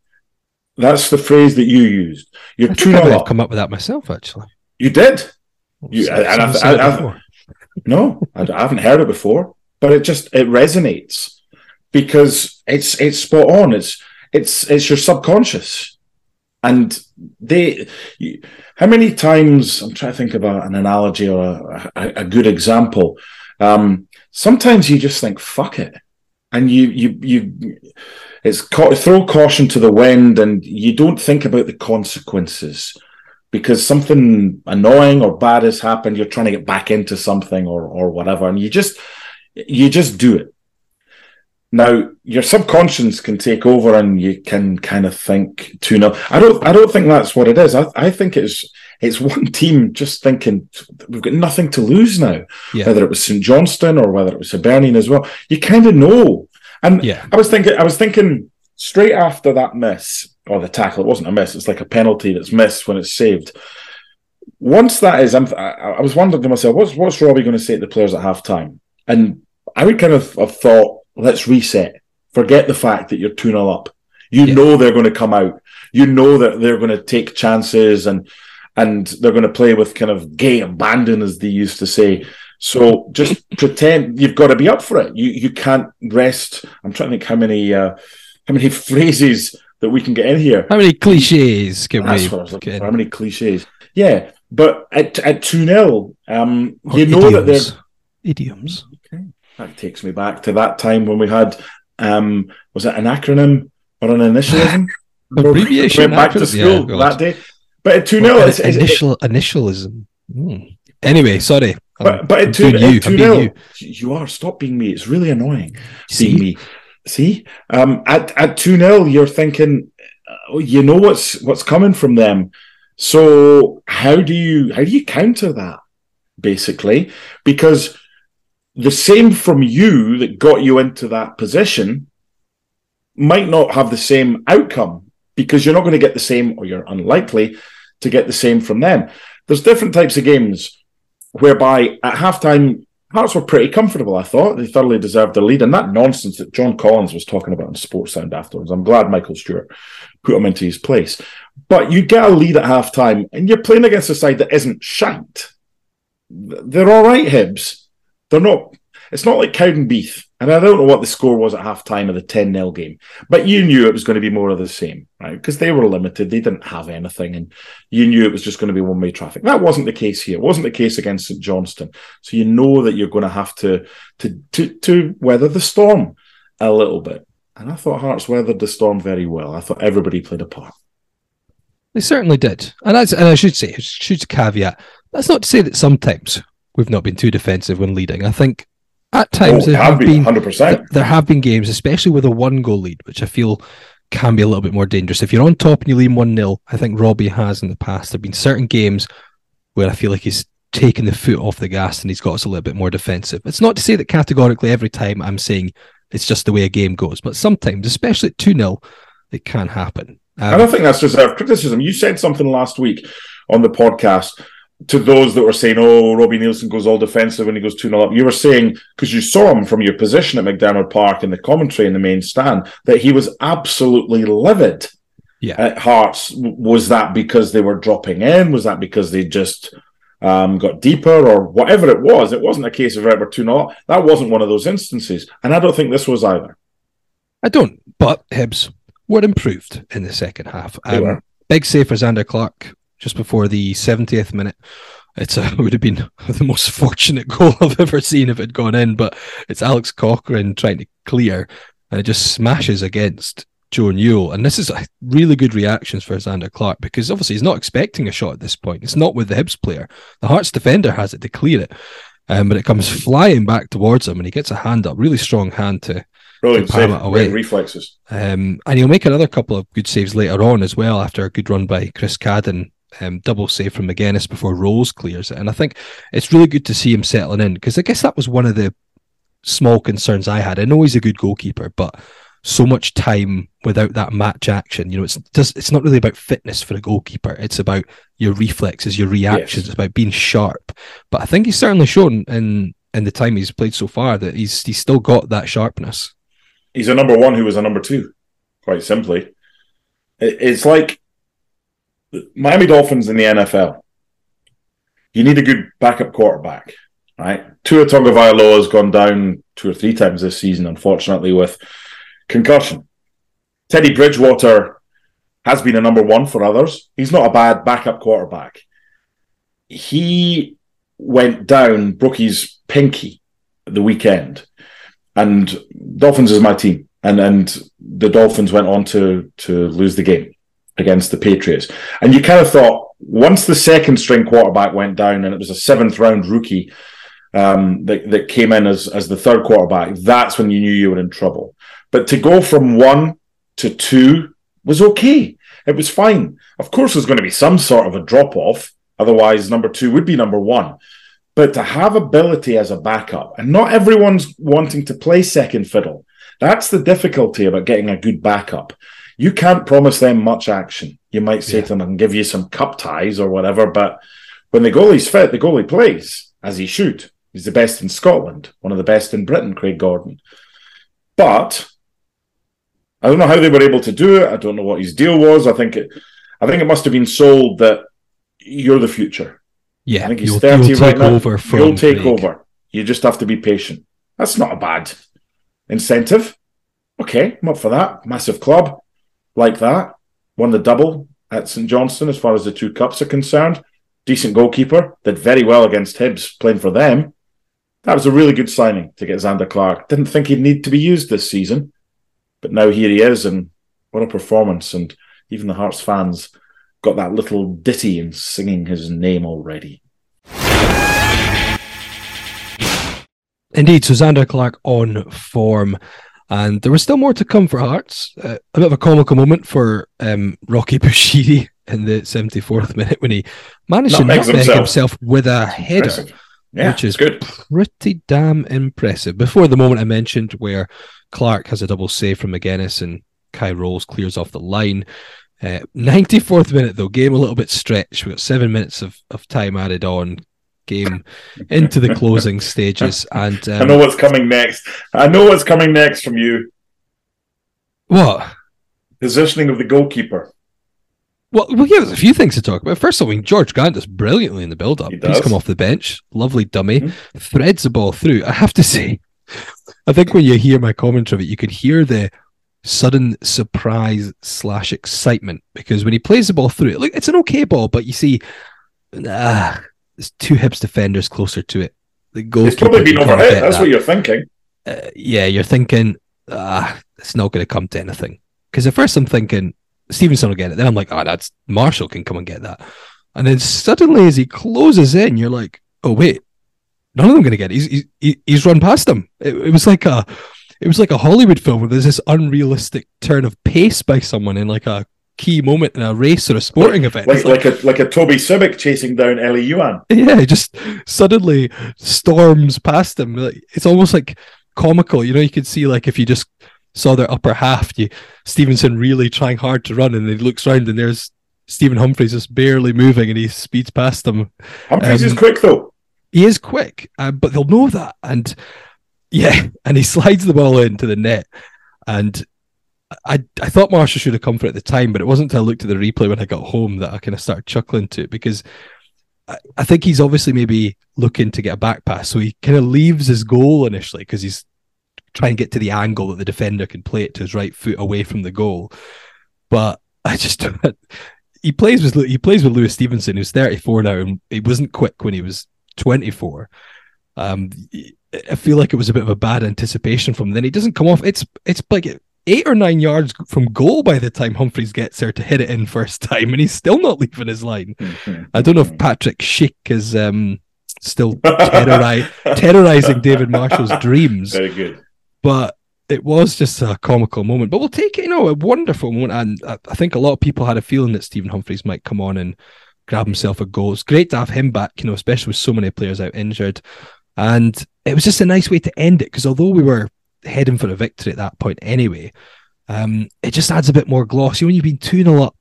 That's the phrase that you used. You're 2-0 up. I've come up with that myself, actually. You did? I haven't heard it before, but it resonates because it's spot on. It's your subconscious, and how many times, I'm trying to think about an analogy or a good example. Sometimes you just think, fuck it, and you throw caution to the wind, and you don't think about the consequences. Because something annoying or bad has happened, you're trying to get back into something or whatever, and you just do it. Now your subconscious can take over, and you can kind of think 2-0. I don't think that's what it is. I think it's one team just thinking we've got nothing to lose now. Yeah. Whether it was St Johnstone or whether it was Hibernian as well, you kind of know. And yeah. I was thinking straight after that miss. Or the tackle, it wasn't a miss, it's like a penalty that's missed when it's saved. Once that is, I was wondering to myself, what's Robbie going to say to the players at half-time? And I would kind of have thought, let's reset. Forget the fact that you're 2-0 up. You know they're going to come out. You know that they're going to take chances and they're going to play with kind of gay abandon, as they used to say. So just pretend you've got to be up for it. You can't rest. I'm trying to think how many phrases that we can get in here. How many cliches can we get in? How many cliches? Yeah, but at 2-0, you know idioms. That there's... Idioms. Okay. That takes me back to that time when we had, was it an acronym or an initialism? Abbreviation. We went back to school that day. But at 2-0... Well, it's initialism. Anyway, sorry. But at 2-0... You are. Stop being me. It's really annoying being me. See, at 2-0, you're thinking, you know what's coming from them. So how do you counter that, basically? Because the same from you that got you into that position might not have the same outcome because you're not going to get the same, or you're unlikely to get the same from them. There's different types of games whereby at halftime, Hearts were pretty comfortable, I thought. They thoroughly deserved the lead. And that nonsense that John Collins was talking about in Sports Sound afterwards, I'm glad Michael Stewart put him into his place. But you get a lead at half-time, and you're playing against a side that isn't shanked. They're all right, Hibs. They're not... It's not like Cowdenbeath. And I don't know what the score was at half-time of the 10-0 game. But you knew it was going to be more of the same, right? Because they were limited. They didn't have anything. And you knew it was just going to be one-way traffic. That wasn't the case here. It wasn't the case against St Johnstone. So you know that you're going to have to weather the storm a little bit. And I thought Hearts weathered the storm very well. I thought everybody played a part. They certainly did. And I should say, caveat, that's not to say that sometimes we've not been too defensive when leading. I think... At times, there have been 100%. There have been games, especially with a 1-goal lead, which I feel can be a little bit more dangerous. If you're on top and you lead 1-0, I think Robbie has in the past. There have been certain games where I feel like he's taken the foot off the gas and he's got us a little bit more defensive. It's not to say that categorically every time I'm saying it's just the way a game goes, but sometimes, especially at 2-0, it can happen. I don't think that's deserved criticism. You said something last week on the podcast to those that were saying, oh, Robbie Nielsen goes all defensive when he goes 2-0 up. You were saying, because you saw him from your position at McDermott Park in the commentary in the main stand, that he was absolutely livid yeah. at Hearts. Was that because they were dropping in? Was that because they just got deeper or whatever it was? It wasn't a case of Redbird 2-0. That wasn't one of those instances. And I don't think this was either. I don't. But Hibs were improved in the second half. They were. Big save for Zander Clark just before the 70th minute. It would have been the most fortunate goal I've ever seen if it had gone in, but it's Alex Cochrane trying to clear, and it just smashes against Joe Newell. And this is a really good reactions for Zander Clark, because obviously he's not expecting a shot at this point. It's not with the Hibs player. The Hearts defender has it to clear it, but it comes flying back towards him, and he gets a hand up, really strong hand to... Brilliant save, great reflexes. And he'll make another couple of good saves later on as well, after a good run by Chris Cadden. Double save from McGuinness before Rose clears it. And I think it's really good to see him settling in, because I guess that was one of the small concerns I had. I know he's a good goalkeeper, but so much time without that match action. You know, it's not really about fitness for a goalkeeper. It's about your reflexes, your reactions. Yes. It's about being sharp. But I think he's certainly shown in the time he's played so far that he's still got that sharpness. He's a number one who was a number two, quite simply. It's like Miami Dolphins in the NFL. You need a good backup quarterback, right? Tua Tagovailoa has gone down 2 or 3 times this season, unfortunately, with concussion. Teddy Bridgewater has been a number one for others. He's not a bad backup quarterback. He went down, broke his pinky the weekend. And Dolphins is my team. And the Dolphins went on to lose the game against the Patriots. And you kind of thought, once the second-string quarterback went down and it was a seventh-round rookie that came in as the third quarterback, that's when you knew you were in trouble. But to go from 1 to 2 was okay. It was fine. Of course, there's going to be some sort of a drop-off. Otherwise, number 2 would be number 1. But to have ability as a backup, and not everyone's wanting to play second fiddle. That's the difficulty about getting a good backup. You can't promise them much action. You might say to them, I can give you some cup ties or whatever, but when the goalie's fit, the goalie plays, as he should. He's the best in Scotland, one of the best in Britain, Craig Gordon. But I don't know how they were able to do it. I don't know what his deal was. I think it must have been sold that you're the future. Yeah, I think he's 30 you'll right now. You'll take over. You just have to be patient. That's not a bad incentive. Okay, I'm up for that. Massive club like that. Won the double at St Johnstone as far as the 2 cups are concerned. Decent goalkeeper. Did very well against Hibs playing for them. That was a really good signing to get Zander Clark. Didn't think he'd need to be used this season. But now here he is, and what a performance. And even the Hearts fans got that little ditty and singing his name already. Indeed, so Zander Clark on form. And there was still more to come for Hearts. A bit of a comical moment for Rocky Bushiri in the 74th minute when he managed to nutmeg himself with a header, which is good. Pretty damn impressive. Before the moment I mentioned where Clark has a double save from McGuinness and Kai Rolls clears off the line. 94th minute, though, game a little bit stretched. We've got 7 minutes of time added on, game into the closing stages. And I know what's coming next. I know what's coming next from you. What? Positioning of the goalkeeper. Well, yeah, there's a few things to talk about. First of all, I mean, George Grant does brilliantly in the build-up. He's come off the bench. Lovely dummy. Mm-hmm. Threads the ball through. I have to say, I think when you hear my commentary of it, you can hear the sudden surprise / excitement, because when he plays the ball through, look, it's an okay ball, but you see, there's 2 Hibs defenders closer to it. The goal's probably been overhead. That's what you're thinking. You're thinking, it's not going to come to anything. Because at first I'm thinking Stevenson will get it. Then I'm like, that's Marshall can come and get that. And then suddenly, as he closes in, you're like, oh wait, none of them going to get it. He's run past them. It was like a. It was like a Hollywood film where there's this unrealistic turn of pace by someone in like a key moment in a race or a sporting event. Like a Toby Sibbick chasing down Ellie Yuan. Yeah, he just suddenly storms past him. It's almost like comical. You know, you could see like if you just saw their upper half, Stevenson really trying hard to run, and he looks round and there's Stephen Humphrys just barely moving and he speeds past them. Humphreys is quick though. He is quick, but they'll know that. And he slides the ball into the net, and I thought Marshall should have come for it at the time, but it wasn't until I looked at the replay when I got home that I kind of started chuckling to it, because I think he's obviously maybe looking to get a back pass. So he kind of leaves his goal initially because he's trying to get to the angle that the defender can play it to his right foot away from the goal. But I just he plays with Lewis Stevenson, who's 34 now, and he wasn't quick when he was 24. I feel like it was a bit of a bad anticipation from him. Then he doesn't come off. It's like 8 or 9 yards from goal by the time Humphreys gets there to hit it in first time, and he's still not leaving his line. Mm-hmm. I don't know if Patrick Schick is still terrorizing David Marshall's dreams. Very good. But it was just a comical moment. But we'll take it, you know, a wonderful moment. And I think a lot of people had a feeling that Stephen Humphreys might come on and grab himself a goal. It's great to have him back, you know, especially with so many players out injured. And it was just a nice way to end it, because although we were heading for a victory at that point anyway, it just adds a bit more gloss. You know, when you've been 2-0 up,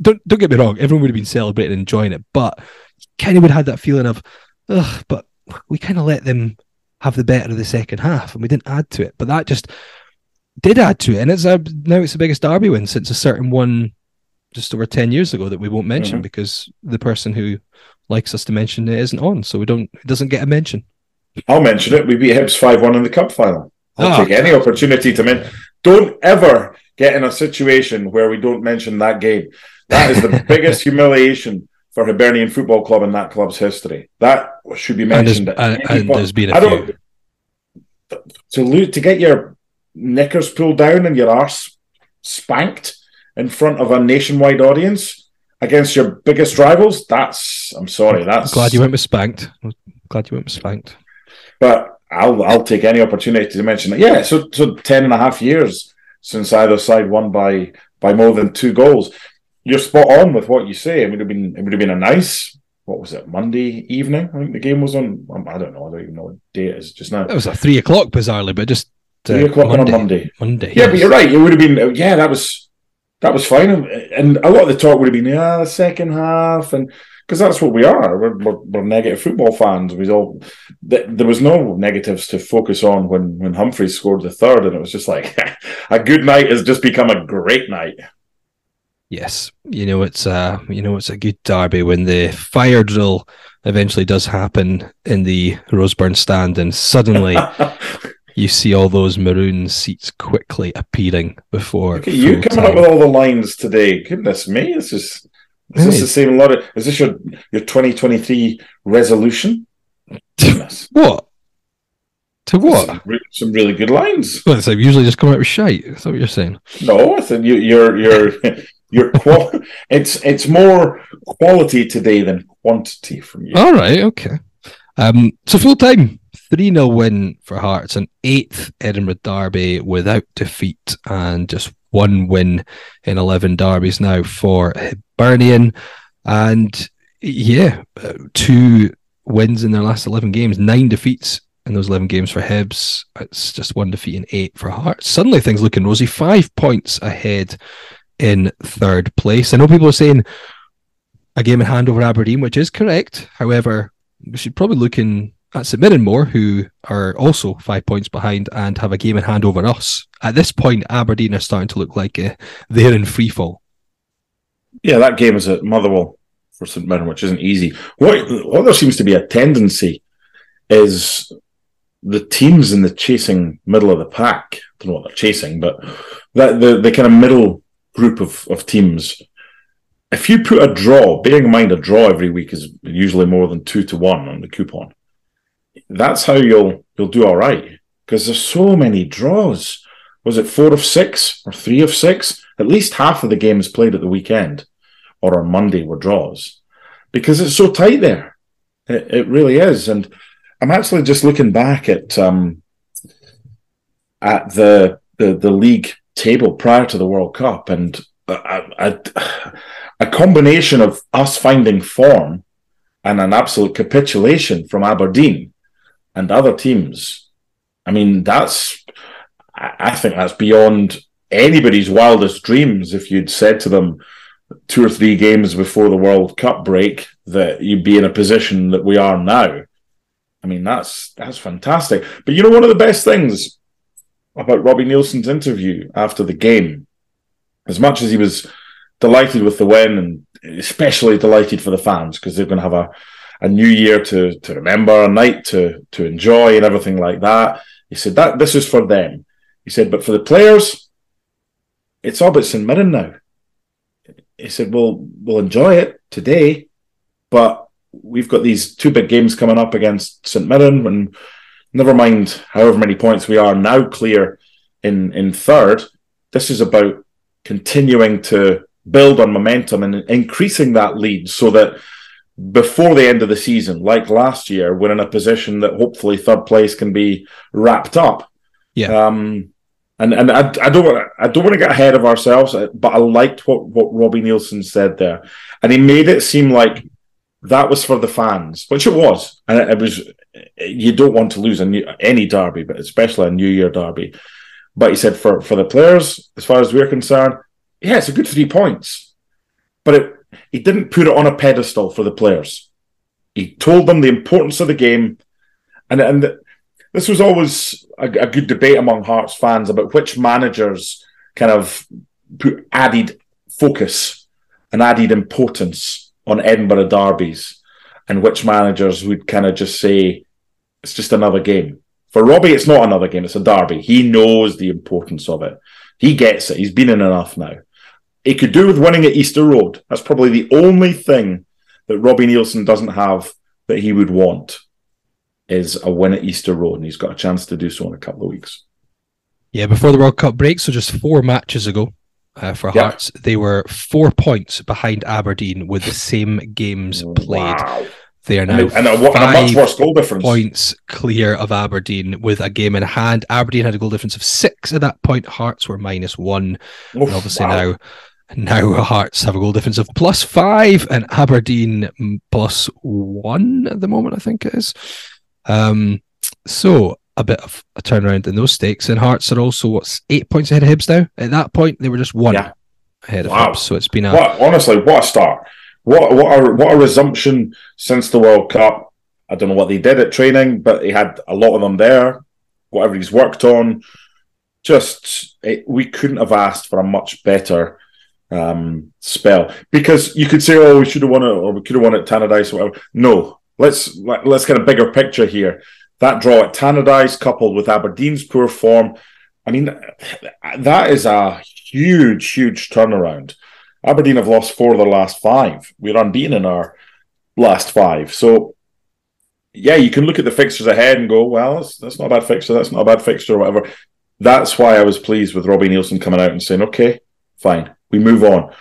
don't get me wrong, everyone would have been celebrating and enjoying it, but you kind of would have had that feeling of, ugh, but we kind of let them have the better of the second half and we didn't add to it. But that just did add to it, and now it's the biggest derby win since a certain one just over 10 years ago that we won't mention, mm-hmm. because the person who likes us to mention it isn't on, so it doesn't get a mention. I'll mention it. We beat Hibs 5-1 in the cup final. I'll take any opportunity to mention. Don't ever get in a situation where we don't mention that game. That is the biggest humiliation for Hibernian Football Club in that club's history. That should be mentioned. And there's been a few. To get your knickers pulled down and your arse spanked in front of a nationwide audience against your biggest rivals, glad you went with spanked. But I'll take any opportunity to mention it. Yeah, so 10.5 years since either side won by more than 2 goals. You're spot on with what you say. It would have been a nice, what was it, Monday evening? I think the game was on, I don't know, I don't even know what day it is just now. It was at 3 o'clock, bizarrely, but just 3 o'clock on a Monday. Yeah, yes. But you're right. It would have been, yeah, that was fine. And a lot of the talk would have been, the second half, and because that's what we are. We're negative football fans. There was no negatives to focus on when Humphreys scored the third, and it was just like, a good night has just become a great night. Yes, it's a good derby when the fire drill eventually does happen in the Roseburn stand, and suddenly you see all those maroon seats quickly appearing before. Look at you coming up with all the lines today. Goodness me, it's just. Is this the same lot of? Is this your 2023 resolution? What? To what? Some really good lines. Well, so usually just come out with shite. That's what you're saying. No, I think you're it's more quality today than quantity from you. All right, okay. So full time 3-0 win for Hearts, an 8th Edinburgh derby without defeat, and just 1 win in 11 derbies now for Hibernian, and 2 wins in their last 11 games, 9 defeats in those 11 games for Hibs. It's just 1 defeat and 8 for Hearts. Suddenly things looking rosy, 5 points ahead in 3rd place. I know people are saying a game in hand over Aberdeen, which is correct. However, we should probably look in at St Mirren more, who are also 5 points behind and have a game in hand over us. At this point, Aberdeen are starting to look like they're in free fall. Yeah, that game is at Motherwell for St Mirren, which isn't easy. What there seems to be a tendency is the teams in the chasing middle of the pack. I don't know what they're chasing, but that the kind of middle group of teams. If you put a draw, bearing in mind a draw every week is usually more than 2-1 on the coupon, that's how you'll do all right, because there's so many draws. Was it 4 of 6 or 3 of 6? At least half of the games played at the weekend or on Monday were draws, because it's so tight there. It really is. And I'm actually just looking back at the league table prior to the World Cup, and a combination of us finding form and an absolute capitulation from Aberdeen and other teams. I mean, I think that's beyond anybody's wildest dreams. If you'd said to them 2 or 3 games before the World Cup break that you'd be in a position that we are now, I mean, that's fantastic. But you know, one of the best things about Robbie Nielsen's interview after the game. As much as he was delighted with the win, and especially delighted for the fans, because they're going to have a new year to remember, a night to enjoy and everything like that. He said that this is for them. He said, but for the players, it's all about St Mirren now. He said, we'll enjoy it today, but we've got these two big games coming up against St Mirren, and never mind however many points we are now clear in third. This is about continuing to build on momentum and increasing that lead so that before the end of the season, like last year, we're in a position that hopefully third place can be wrapped up. Yeah. And I don't want to get ahead of ourselves, but I liked what Robbie Nielsen said there, and he made it seem like that was for the fans, which it was. And it was, you don't want to lose any derby, but especially a New Year derby. But he said for the players, as far as we're concerned, yeah, it's a good 3 points. But he didn't put it on a pedestal for the players. He told them the importance of the game. And this was always a good debate among Hearts fans about which managers kind of put added focus and added importance on Edinburgh derbies, and which managers would kind of just say, it's just another game. For Robbie, it's not another game, it's a derby. He knows the importance of it. He gets it. He's been in enough now. He could do with winning at Easter Road. That's probably the only thing that Robbie Nielsen doesn't have that he would want, is a win at Easter Road, and he's got a chance to do so in a couple of weeks. Yeah, before the World Cup break, so just 4 matches ago for Hearts, they were 4 points behind Aberdeen with the same games played. Wow. They are now and a much worse goal difference. 5 points clear of Aberdeen with a game in hand. Aberdeen had a goal difference of 6 at that point. Hearts were -1. Oof, and obviously now Hearts have a goal difference of +5 and Aberdeen +1 at the moment, I think it is. So a bit of a turnaround in those stakes. And Hearts are also 8 points ahead of Hibs now. At that point, they were just 1 ahead of Hibs. So it's been what a start. What a resumption since the World Cup. I don't know what they did at training, but he had a lot of them there. Whatever he's worked on, we couldn't have asked for a much better spell. Because you could say, "Oh, we should have won it," or "We could have won it at Tannadice," or whatever. No, let's get a bigger picture here. That draw at Tannadice, coupled with Aberdeen's poor form, I mean, that is a huge, huge turnaround. Aberdeen have lost 4 of their last 5. We're unbeaten in our last 5. So, yeah, you can look at the fixtures ahead and go, well, that's not a bad fixture, or whatever. That's why I was pleased with Robbie Nielsen coming out and saying, okay, fine, we move on.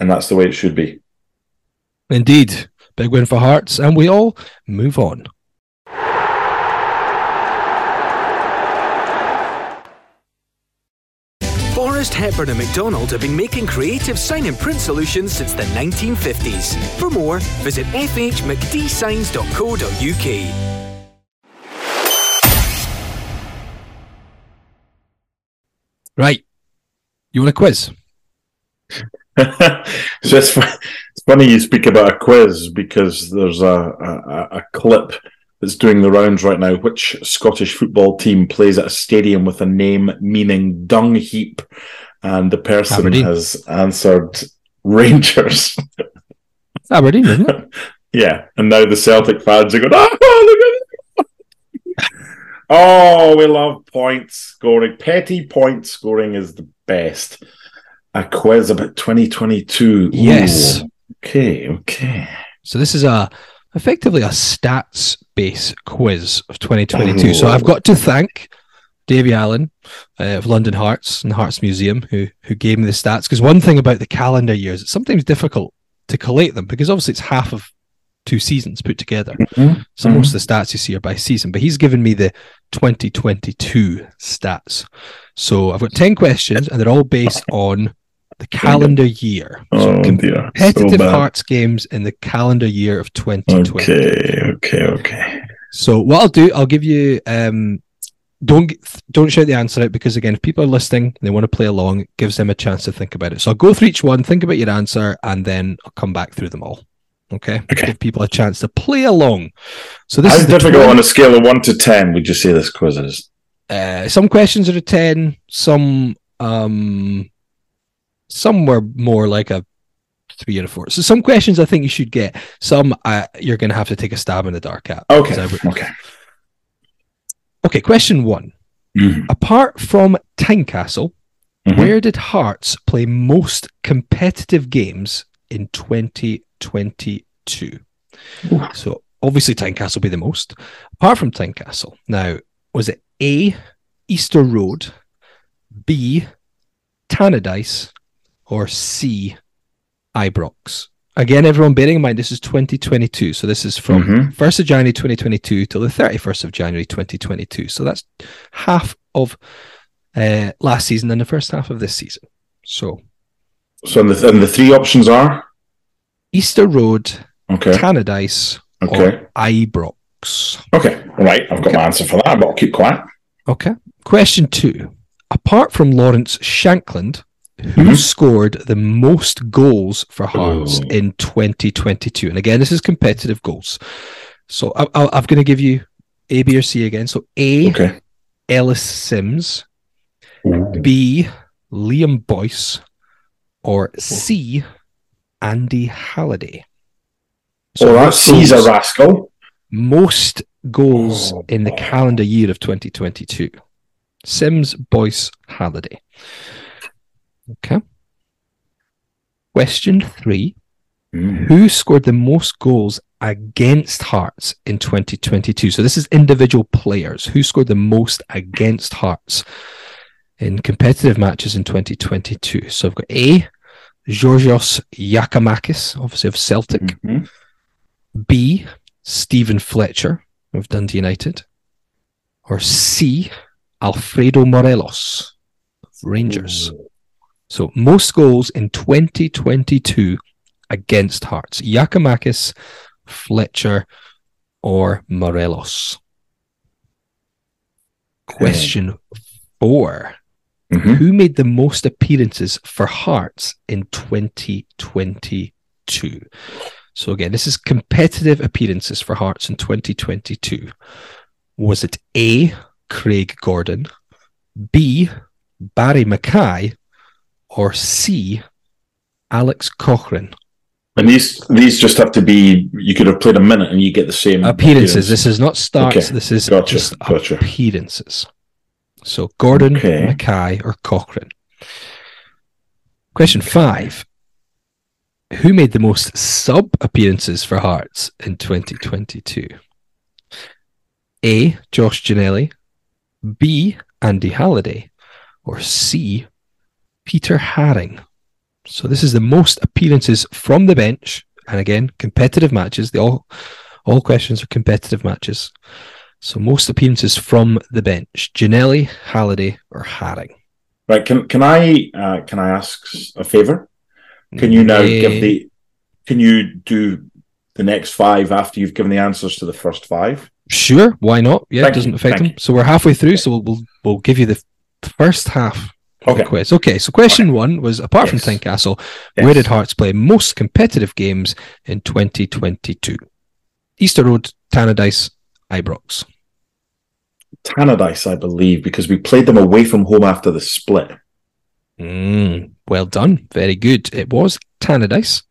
And that's the way it should be. Indeed. Big win for Hearts, and we all move on. Forres Hepburn and McDonald have been making creative sign and print solutions since the 1950s. For more, visit fhmcdsigns.co.uk. Right. You want a quiz? It's funny you speak about a quiz, because there's a clip that's doing the rounds right now. Which Scottish football team plays at a stadium with a name meaning dung heap? And the person has answered Rangers. It's Aberdeen, isn't it? Yeah, and now the Celtic fans are going, oh, look at it. Oh, we love point scoring. Petty point scoring is the best. A quiz about 2022. Yes. Ooh, okay. So this is effectively a stats-based quiz of 2022. Oh. So I've got to thank Davy Allen of London Hearts and the Hearts Museum who gave me the stats. Because one thing about the calendar years, it's sometimes difficult to collate them, because obviously it's half of 2 seasons put together. Mm-hmm. So most of the stats you see are by season. But he's given me the 2022 stats. So I've got 10 questions, and they're all based on the calendar year. So competitive Hearts games in the calendar year of 2020. Okay. So what I'll do, I'll give you don't shout the answer out, because again, if people are listening and they want to play along, it gives them a chance to think about it. So I'll go through each one, think about your answer, and then I'll come back through them all. Okay. Give people a chance to play along. So this is difficult on a scale of 1 to 10. Would you say this quiz is? Some questions are a 10, some were more like a 3 or a 4. So some questions I think you should get. Some you're going to have to take a stab in the dark at. Okay, question 1. Mm-hmm. Apart from Tynecastle, mm-hmm. where did Hearts play most competitive games in 2022? Ooh. So obviously Tynecastle will be the most. Apart from Tynecastle, now, was it A, Easter Road, B, Tannadice, or C, Ibrox? Again, everyone bearing in mind, this is 2022. So this is from 1st of January 2022 till the 31st of January 2022. So that's half of last season and the first half of this season. So and the three options are? Easter Road, Tannadice, or Ibrox. Okay, all right. I've got my answer for that, but I'll keep quiet. Okay. Question 2. Apart from Lawrence Shankland, who scored the most goals for Hearts in 2022? And again, this is competitive goals. So I'm going to give you A, B, or C again. So A, Ellis Sims, B, Liam Boyce, or C, Andy Halliday. So that C's a rascal. Most goals in the calendar year of 2022. Sims, Boyce, Halliday. Okay. Question 3. Who scored the most goals against Hearts in 2022? So this is individual players. Who scored the most against Hearts in competitive matches in 2022? So I've got A, Georgios Yakimakis, obviously of Celtic. B, Stephen Fletcher of Dundee United. Or C, Alfredo Morelos of Rangers. So most goals in 2022 against Hearts. Yakimakis, Fletcher, or Morelos. Question 4. Who made the most appearances for Hearts in 2022? So again, this is competitive appearances for Hearts in 2022. Was it A, Craig Gordon, B, Barrie McKay, or C, Alex Cochrane? And these just have to be, you could have played a minute and you get the same appearances. This is not starts, this is just appearances. So Gordon, Mackay, or Cochrane. Question 5. Who made the most sub appearances for Hearts in 2022? A, Josh Ginnelly, B, Andy Halliday, or C, Peter Haring. So this is the most appearances from the bench, and again, competitive matches. They all questions are competitive matches. So most appearances from the bench: Janelli, Halliday, or Haring. Right? Can I ask a favour? Can you now give the? Can you do the next 5 after you've given the answers to the first 5? Sure, why not? Yeah, it doesn't affect them. So we're halfway through, so we'll give you the first half. Quiz. Okay, so question 1 was, apart from Tynecastle, where did Hearts play most competitive games in 2022? Easter Road, Tannadice, Ibrox. Tannadice, I believe, because we played them away from home after the split. Well done. Very good. It was Tannadice.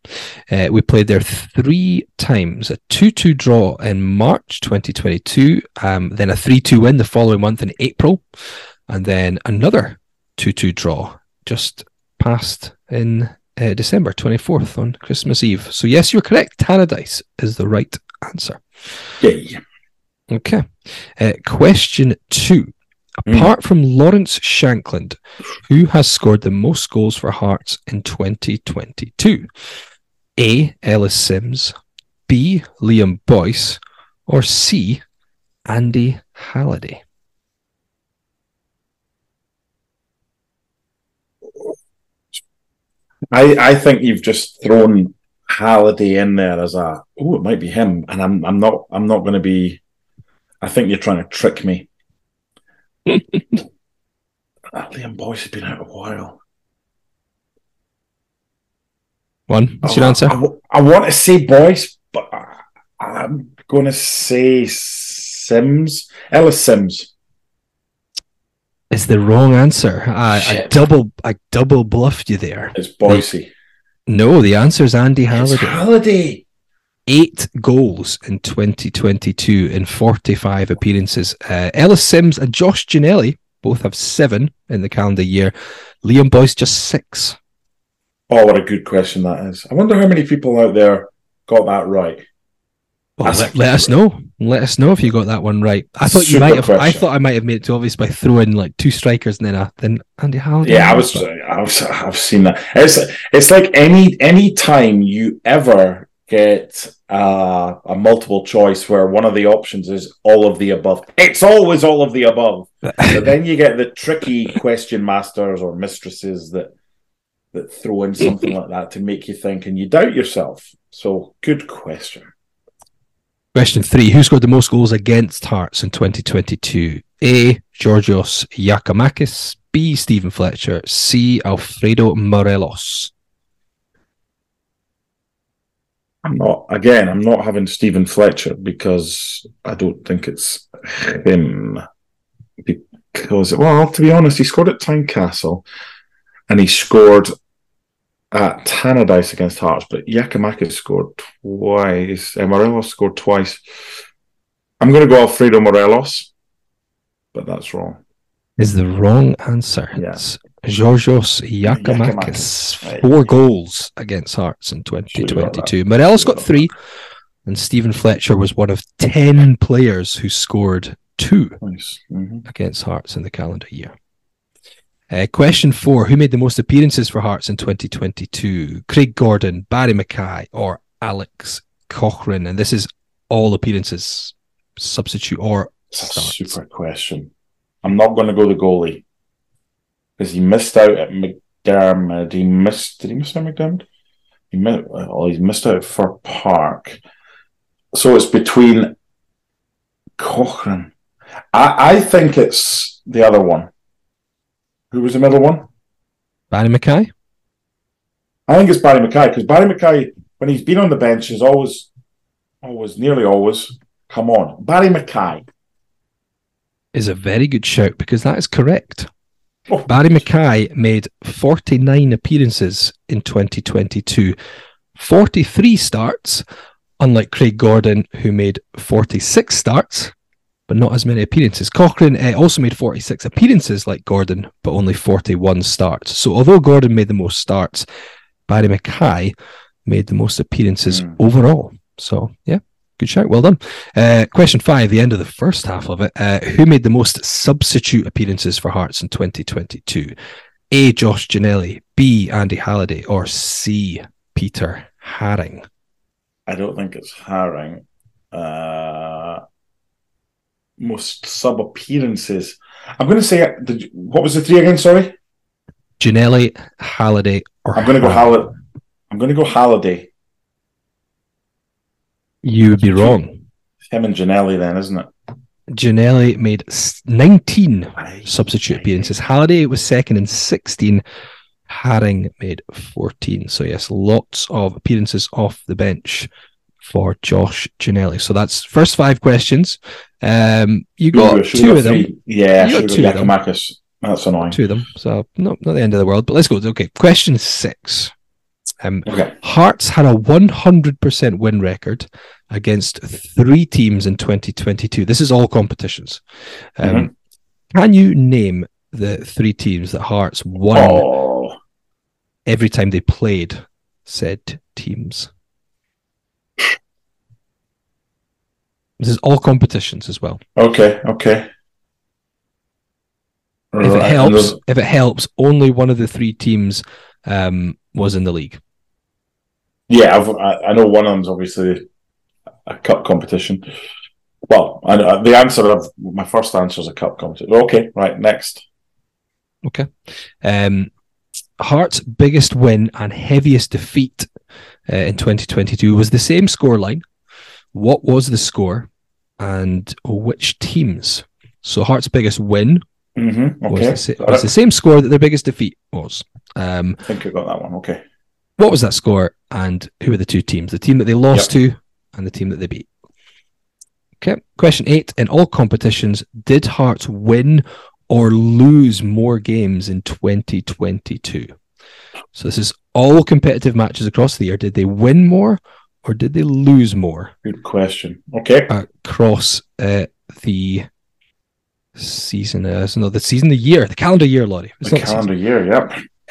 We played there 3 times, a 2-2 draw in March 2022, then a 3-2 win the following month in April, and then another 2-2 draw just passed in December 24th on Christmas Eve. So yes, you're correct. Tannadice is the right answer. Yay. Okay. Question 2. Apart from Lawrence Shankland, who has scored the most goals for Hearts in 2022? A, Ellis Sims, B, Liam Boyce, or C, Andy Halliday? I think you've just thrown Halliday in there as a it might be him, and I'm not going to be. I think you're trying to trick me. Liam Boyce has been out a while. What's your answer? I want to say Boyce, but I'm going to say Sims. Ellis Sims. is the wrong answer. I double bluffed you there. It's Boise. No, the answer is Andy Halliday. It's Halliday. 8 goals in 2022 in 45 appearances. Ellis Sims and Josh Ginnelly both have 7 in the calendar year. Liam Boyce just 6. Oh, what a good question that is. I wonder how many people out there got that right. Well, let us know. Let us know if you got that one right. I thought you might have. Question. I thought I might have made it too obvious by throwing like 2 strikers and then Andy Halliday. Yeah, I've seen that. It's like any time you ever get a multiple choice where one of the options is all of the above. It's always all of the above. But then you get the tricky question masters or mistresses that throw in something like that to make you think, and you doubt yourself. So, good question. Question 3. Who scored the most goals against Hearts in 2022? A. Georgios Yakimakis. B. Stephen Fletcher. C. Alfredo Morelos. I'm not having Stephen Fletcher because I don't think it's him. Because, well, to be honest, he scored at Tynecastle and he scored at Tannadice against Hearts, but Yakimakis scored twice. And Morelos scored twice. I'm going to go Alfredo Morelos, but that's wrong. Is the wrong answer. Yes. It's Georgios Yakimakis. 4 goals against Hearts in 2022. Morelos got 3, and Stephen Fletcher was one of 10 players who scored 2 against Hearts in the calendar year. Question 4. Who made the most appearances for Hearts in 2022? Craig Gordon, Barrie McKay, or Alex Cochrane? And this is all appearances, substitute or starts. Super question. I'm not going to go the goalie because he missed out at McDermott. Did he miss out at McDermott? He missed out for Park. So it's between Cochrane. I think it's the other one. Who was the middle one? Barrie McKay? I think it's Barrie McKay, because Barrie McKay, when he's been on the bench, has always, nearly always, come on. Barrie McKay. Is a very good shout, because that is correct. Oh. Barrie McKay made 49 appearances in 2022. 43 starts, unlike Craig Gordon, who made 46 starts. But not as many appearances. Cochrane also made 46 appearances like Gordon, but only 41 starts. So although Gordon made the most starts, Barrie McKay made the most appearances overall. So, yeah, good shout. Well done. Question 5, the end of the first half of it. Who made the most substitute appearances for Hearts in 2022? A. Josh Ginnelly, B. Andy Halliday, or C. Peter Haring? I don't think it's Haring. Most sub appearances. I'm going to say, what was the 3 again? Sorry, Janelli, Halliday, or I'm going to go Halliday. You would be wrong. It's him and Janelli, then, isn't it? Janelli made 19 substitute appearances. Halliday was second in 16. Haring made 14. So yes, lots of appearances off the bench for Josh Ginnelly. So that's first 5 questions. You got 2 of them. Yeah, you got 2 of them. That's annoying. 2 of them. So not the end of the world, but let's go. Okay, question 6. Hearts had a 100% win record against 3 teams in 2022. This is all competitions. Can you name the 3 teams that Hearts won every time they played said teams? This is all competitions as well. Okay. Right. If it helps, only one of the 3 teams was in the league. Yeah, I know one of them's obviously a cup competition. Well, the answer of my first answer is a cup competition. Okay, right, next. Okay. Hearts' biggest win and heaviest defeat in 2022 was the same scoreline. What was the score and which teams? So Hearts' biggest win was the same score that their biggest defeat was. I think I got that one. Okay. What was that score and who were the 2 teams? The team that they lost to and the team that they beat. Okay. Question 8. In all competitions, did Hearts win or lose more games in 2022? So this is all competitive matches across the year. Did they win more or did they lose more? Good question. Okay. Across the season. No, the season, the year, the calendar year, Laurie. It's the calendar year,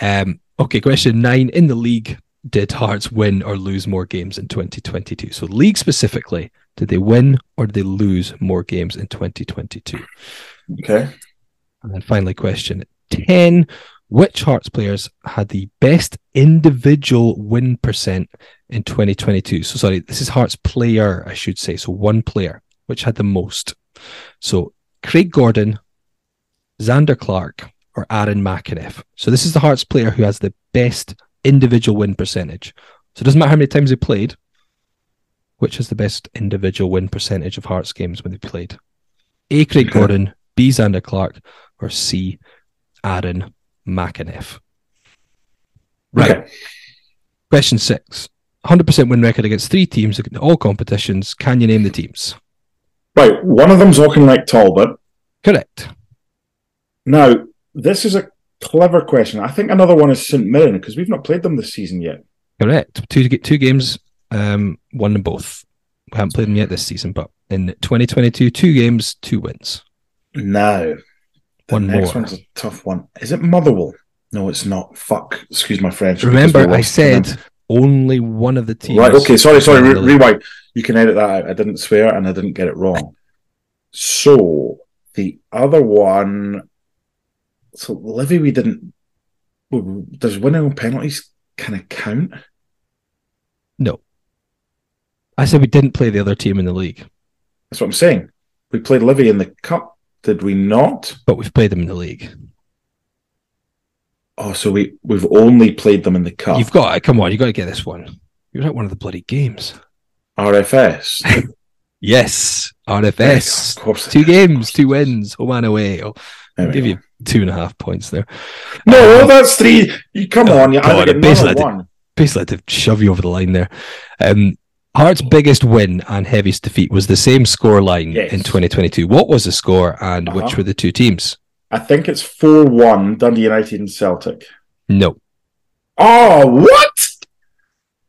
yep. Okay, question 9. In the league, did Hearts win or lose more games in 2022? So league specifically, did they win or did they lose more games in 2022? Okay. And then finally, question 10. Which Hearts players had the best individual win percent in 2022? So, sorry, this is Hearts player, I should say. So, one player, which had the most. So, Craig Gordon, Zander Clark, or Aaron McInniff. So, this is the Hearts player who has the best individual win percentage. So, it doesn't matter how many times they played, which has the best individual win percentage of Hearts games when they played? A, Craig Gordon, B, Zander Clark, or C, Aaron McInniff. Right. Okay. Question 6. 100% win record against 3 teams in all competitions. Can you name the teams? Right. One of them's looking like Talbot. Correct. Now, this is a clever question. I think another one is St Mirren, because we've not played them this season yet. Correct. Two games, won them both. We haven't played them yet this season, but in 2022, 2 games, 2 wins. Now, the next one's a tough one. Is it Motherwell? No, it's not. Fuck. Excuse my French. Remember, I said only one of the teams. Right, okay. Sorry. Rewind. You can edit that out. I didn't swear and I didn't get it wrong. So, the other one... So, Livy, we didn't... Does winning on penalties kind of count? No. I said we didn't play the other team in the league. That's what I'm saying. We played Livy in the Cup. Did we not? But we've played them in the league. Oh, so we've only played them in the Cup. You've got to, come on, you've got to get this one. You're at one of the bloody games. RFS. Yes, RFS. Of course. 2 games, 2 wins, home and away. I'll give you 2.5 points there. No, that's 3. Come on, you're either getting another one. Basically, I had to shove you over the line there. Hearts' biggest win and heaviest defeat was the same scoreline in 2022. What was the score and which were the 2 teams? I think it's 4-1 Dundee United and Celtic. No. Oh, what?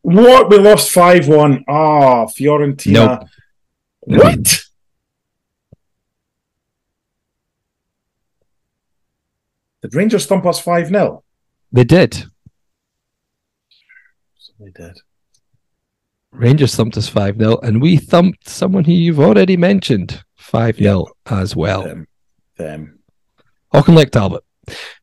What? We lost 5-1. Ah, Fiorentina. Nope. What? Did Rangers thump us 5-0? They did. They did. Rangers thumped us 5-0, and we thumped someone who you've already mentioned 5-0 as well. Them. Auchinleck Talbot.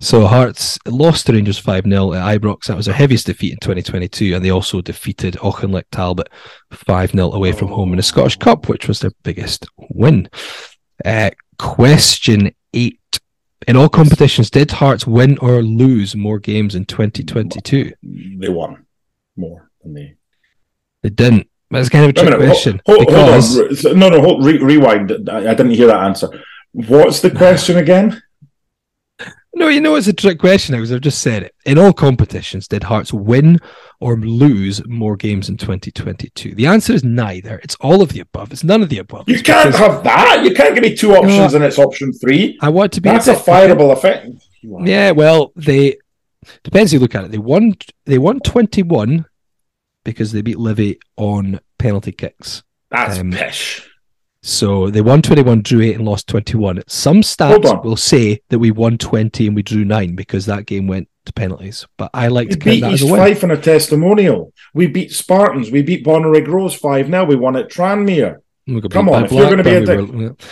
So Hearts lost to Rangers 5-0 at Ibrox. That was their heaviest defeat in 2022, and they also defeated Auchinleck Talbot 5-0 away from home in the Scottish Cup, which was their biggest win. Question 8. In all competitions, did Hearts win or lose more games in 2022? They won more than they... They didn't. That's kind of a trick question. Hold on. Rewind. I didn't hear that answer. What's the question again? No, you know it's a trick question because I've just said it. In all competitions, did Hearts win or lose more games in 2022? The answer is neither. It's all of the above. It's none of the above. You can't have that. You can't give me 2 options and it's option 3. I want to be... That's a fireable effect. Yeah, well, they... Depends how you look at it. They won 21... because they beat Livy on penalty kicks. That's pish. So they won 21, drew 8 and lost 21. Some stats will say that we won 20 and we drew 9 because that game went to penalties. But I like to count that as a win. We beat East Fife in a testimonial. We beat Spartans. We beat Bonnyrigg Rose 5-0. We won at Tranmere. Come on, if you're going to be a dick.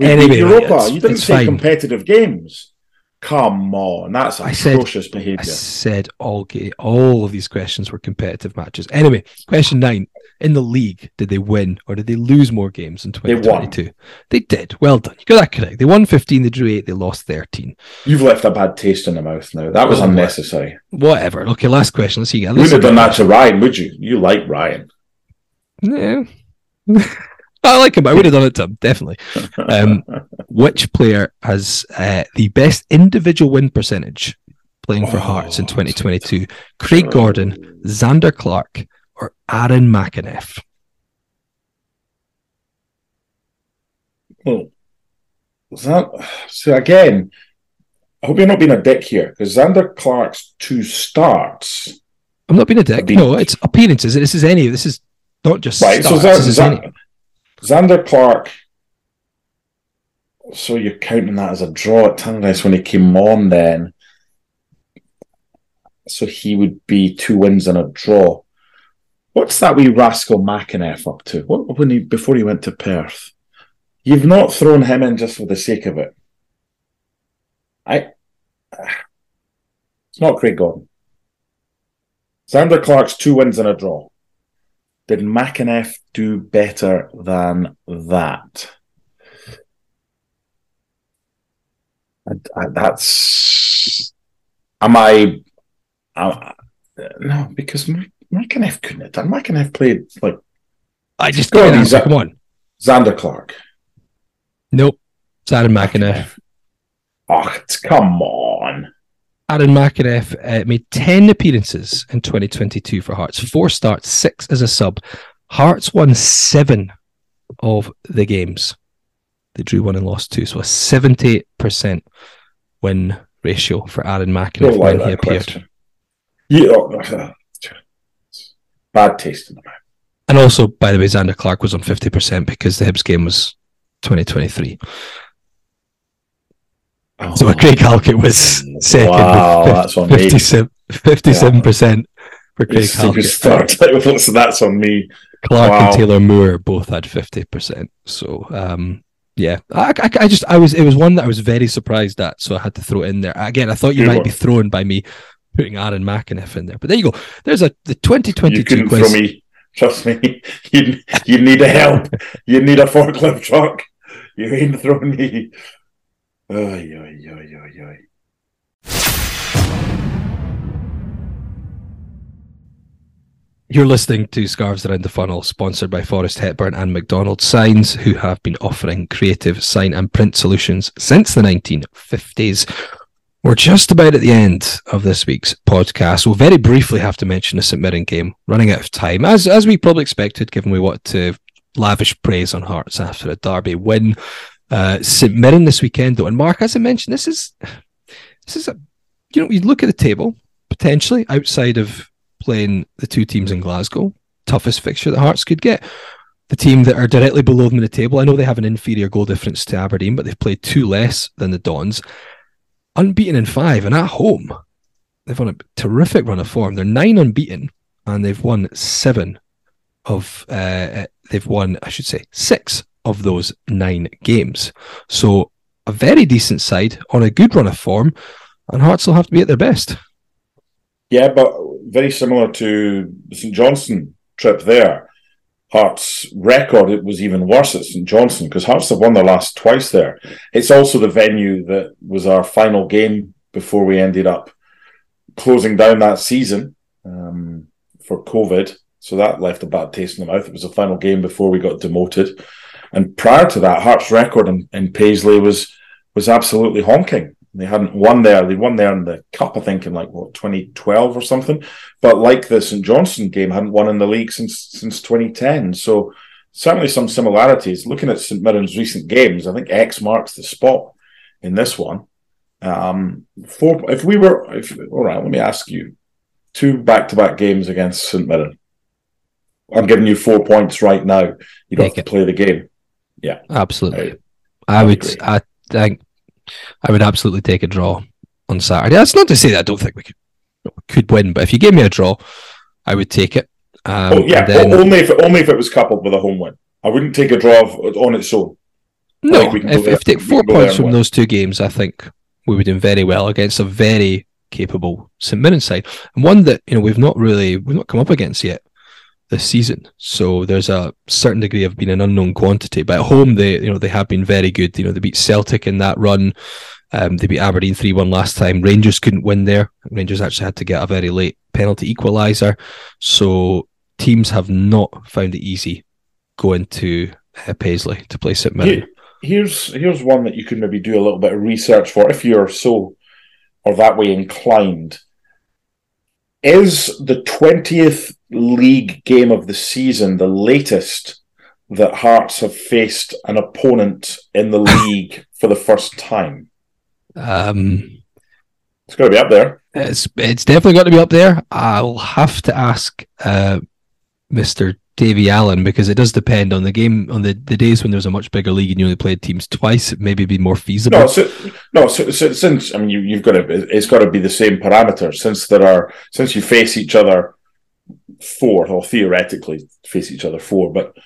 Anyway, Europa. You didn't say competitive games. Come on, that's atrocious behaviour. I said all of these questions were competitive matches. Anyway, question 9. In the league, did they win or did they lose more games in 2022? They won. They did. Well done. You got that correct. They won 15, they drew 8, they lost 13. You've left a bad taste in the mouth now. That was unnecessary. Whatever. Okay, last question. Let's see. You wouldn't have done that to Ryan, would you? You like Ryan. No. I like him. I would have done it to him, definitely. Which player has the best individual win percentage playing for Hearts in 2022? Craig Gordon, Zander Clark, or Aaron McInniff? Well, Was that so again? I hope you're not being a dick here, because Zander Clark's two starts. I'm not being a dick. No, it's appearances. This is any. This is not just right. Starts, so Zander Clark. So you're counting that as a draw at Tynecastle when he came on then. So he would be 2 wins and a draw. What's that wee rascal McInniff up to? What when he before he went to Perth? You've not thrown him in just for the sake of it. It's not Craig Gordon. Zander Clark's 2 wins and a draw. Did McInniff do better than that? That's... No, because McInniff couldn't have done. McInniff played like... I just got these. Come on. Zander Clark. Nope. It's Aaron McInniff. Oh, come on. Aaron McInniff made 10 appearances in 2022 for Hearts. 4 starts, 6 as a sub. Hearts won 7 of the games. They drew 1 and lost 2, so a 70% win ratio for Aaron McInniff when he appeared. Yeah. Bad taste in the mouth. And also, by the way, Zander Clark was on 50% because the Hibs game was 2023. Oh. So Craig Halkett was second. Wow, that's on 57% for Craig Halkett. So that's on me. Clark and Taylor Moore both had 50%. So yeah, it was one that I was very surprised at. So I had to throw it in there again. I thought you might be thrown by me putting Aaron McInniff in there, but there you go. There's the 2022 you quiz. Throw me. Trust me, you need a help. You need a forklift truck. You ain't throwing me. Oy. You're listening to Scarves Around the Funnel, sponsored by Forres Hepburn and McDonald Signs, who have been offering creative sign and print solutions since the 1950s. We're just about at the end of this week's podcast. We'll very briefly have to mention the St Mirren game, running out of time, as we probably expected, given we want to lavish praise on Hearts after a derby win. St Mirren this weekend, though, and Mark, as I mentioned, this is a, you know, you look at the table potentially outside of playing the two teams in Glasgow, toughest fixture that Hearts could get. The team that are directly below them in the table, I know they have an inferior goal difference to Aberdeen, but they've played 2 less than the Dons. Unbeaten in 5, and at home, they've won a terrific run of form. They're 9 unbeaten, and they've won 6 of those 9 games. So a very decent side on a good run of form, and Hearts will have to be at their best. Yeah, but very similar to the St Johnstone trip there. Hearts' record, it was even worse at St Johnstone because Hearts have won their last twice there. It's also the venue that was our final game before we ended up closing down that season for COVID. So that left a bad taste in the mouth. It was the final game before we got demoted. And prior to that, Hearts' record in Paisley was absolutely honking. They hadn't won there. They won there in the Cup, I think, in 2012 or something. But like the St Johnstone game, hadn't won in the league since 2010. So certainly some similarities. Looking at St Mirren's recent games, I think X marks the spot in this one. Let me ask you, 2 back-to-back games against St Mirren. I'm giving you 4 points right now. You don't have to play the game. Yeah, absolutely. I would absolutely take a draw on Saturday. That's not to say that I don't think we could win, but if you gave me a draw, I would take it. Only if it was coupled with a home win. I wouldn't take a draw on its own. No, if take 4 points from those 2 games, I think we would do very well against a very capable St Mirren side, and one that we've not come up against yet this season. So there's a certain degree of being an unknown quantity. But at home, they have been very good. You know, they beat Celtic in that run. They beat Aberdeen 3-1 last time. Rangers couldn't win there. Rangers actually had to get a very late penalty equaliser. So teams have not found it easy going to Paisley to play St Mirren. Here's one that you could maybe do a little bit of research for if you're that way inclined. Is the 20th league game of the season the latest that Hearts have faced an opponent in the league for the first time? It's got to be up there. It's definitely got to be up there. I'll have to ask Mr. Davy Allen, because it does depend on the game, on the days when there's a much bigger league and you only played teams twice. It maybe be more feasible. No, since I mean you've got to, it's got to be the same parameters since you face each other four, or theoretically face each other four. But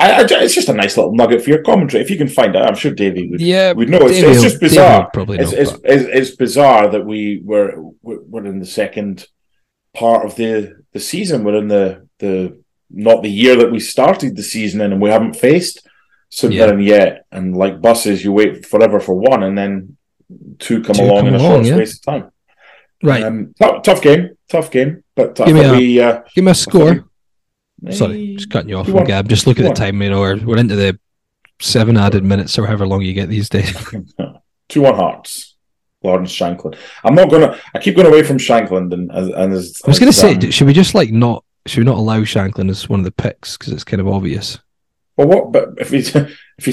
it's just a nice little nugget for your commentary if you can find out. I'm sure Davy would know. It's just bizarre. It's bizarre that we're in the second part of the season. We're in the not the year that we started the season in, and we haven't faced St Mirren yet. And like buses, you wait forever for one, and then two come along in a short space of time. Right, tough game. But give me a score. Sorry, just cutting you off, Gab. Just look at the time. You know, we're into the 7 added minutes or however long you get these days. 2-1 Hearts. Lawrence Shankland. I keep going away from Shankland. And I was going to say, should we just should we not allow Shankland as one of the picks because it's kind of obvious? Well, but if he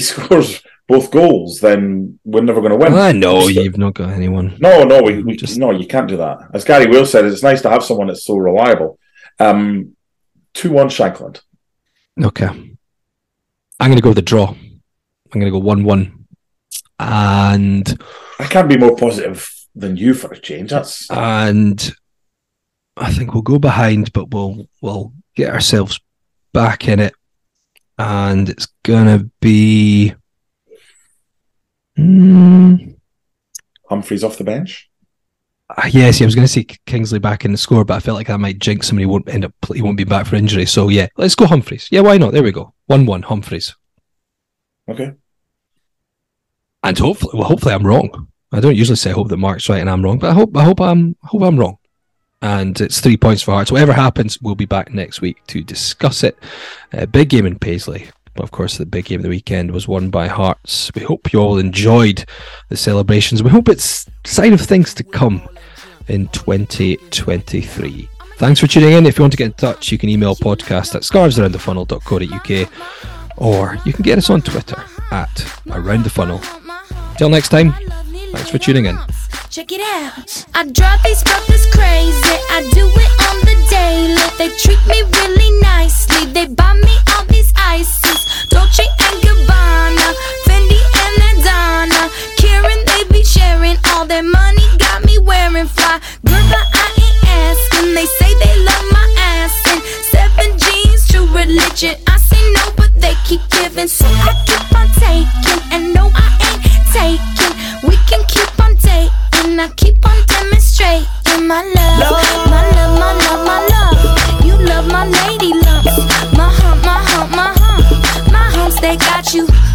scores both goals, then we're never going to win. I know you've not got anyone. No, we you can't do that. As Gary Will said, it's nice to have someone that's so reliable. 2-1 Shankland. Okay, I'm going to go with the draw. I'm going to go 1-1. And I can't be more positive than you for a change. And I think we'll go behind, but we'll get ourselves back in it. And it's gonna be Humphreys off the bench. Yes, I was going to say Kingsley back in the score, but I felt like that might jinx somebody. He won't be back for injury. So yeah, let's go Humphreys. Yeah, why not? There we go. 1-1 Humphreys. Okay. And hopefully I'm wrong. I don't usually say I hope that Mark's right and I'm wrong, but I hope I'm wrong. And it's 3 points for Hearts. Whatever happens, we'll be back next week to discuss it. Big game in Paisley. But of course, the big game of the weekend was won by Hearts. We hope you all enjoyed the celebrations. We hope it's a sign of things to come in 2023. Thanks for tuning in. If you want to get in touch, you can email podcast@scarvesaroundthefunnel.co.uk, or you can get us on Twitter @AroundTheFunnel. Till next time, thanks for tuning in. Check it out. I drive these brothers crazy. I do it on the daily. They treat me really nicely. They buy me all these ices. Dolce and Gabbana, Fendi and Adana. Karen, they be sharing. All their money got me wearing fly. Girl, but I ain't asking. They say they love my ass. And 7 G's, true religion. I say no, but they keep giving. So I keep on taking. And no, I ain't taking. We can keep on dating. I keep on demonstrating my love, my love, my love, my love. You love my lady lumps. My hump, my hump, my hump. My humps, they got you.